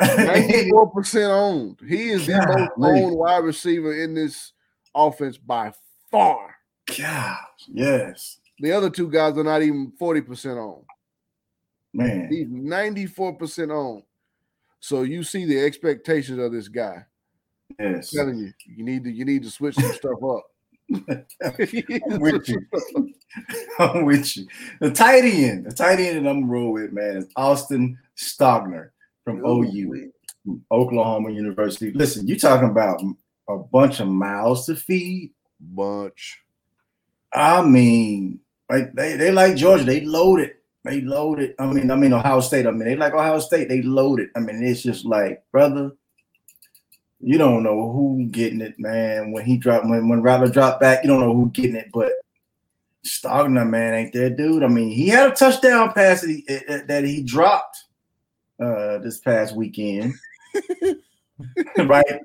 Ninety-four percent owned. He is the God, most man. owned wide receiver in this offense by far. God, yes. The other two guys are not even forty percent on. Man. He's ninety-four percent on. So you see the expectations of this guy. Yes. I'm telling you, you need to you need to switch some stuff up. I'm with you. I'm with you. The tight end, the tight end that I'm roll with, man, is Austin Stogner from O U, from Oklahoma University. Listen, you talking about a bunch of mouths to feed? Bunch. I mean, like they, they like Georgia. They loaded. They loaded. I mean, I mean Ohio State. I mean, they like Ohio State. They loaded. I mean, it's just like, brother, you don't know who getting it, man. When he dropped, when when Rattler dropped back, you don't know who getting it. But Stogner, man, ain't that dude? I mean, he had a touchdown pass that he, that he dropped uh, this past weekend, right?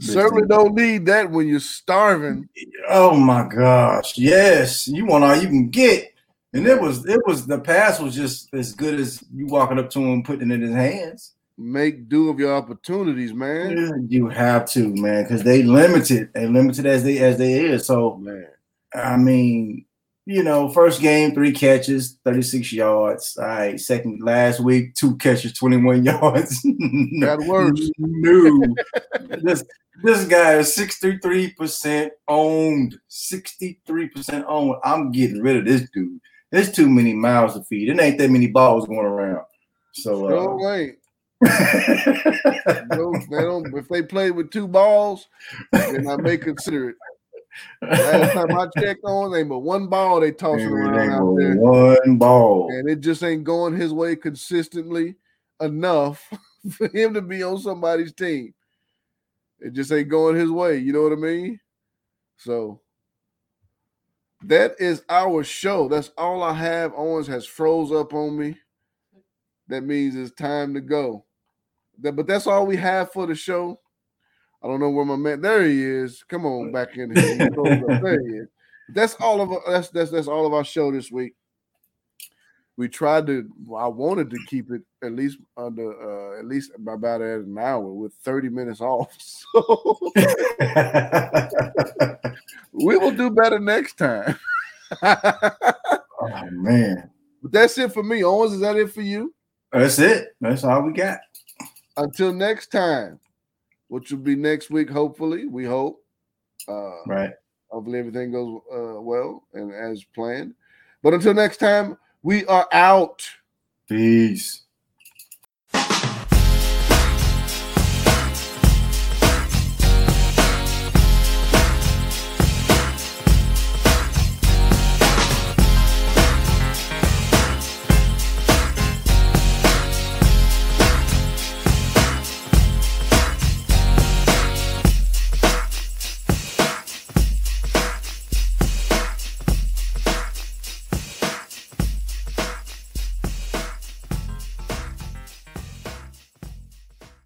Certainly don't need that when you're starving. Oh my gosh, yes, you want all you can get, and it was it was the pass was just as good as you walking up to him, putting it in his hands. Make do of your opportunities, man. Yeah, you have to, man, because they limited, they limited as they as they is. So, man, I mean, you know, first game three catches, thirty-six yards. All right, second last week two catches, twenty-one yards. That works. No, this this guy is sixty-three percent owned. Sixty-three percent owned. I'm getting rid of this dude. There's too many mouths to feed. It ain't that many balls going around. So, no uh, way. No, they don't, if they play with two balls, then I may consider it. Last time I checked on, they but one ball they toss it around out there. One ball, and it just ain't going his way consistently enough for him to be on somebody's team. It just ain't going his way. You know what I mean? So that is our show. That's all I have. Owens has froze up on me. That means it's time to go. But that's all we have for the show. I don't know where my man. There he is. Come on back in here. There he is. That's all of us. That's that's all of our show this week. We tried to. I wanted to keep it at least under uh, at least about an hour with thirty minutes off. So we will do better next time. Oh man! But that's it for me. Owens, is that it for you? That's it. That's all we got. Until next time, which will be next week, hopefully. We hope. Uh, right. Hopefully everything goes uh, well and as planned. But until next time, we are out. Peace.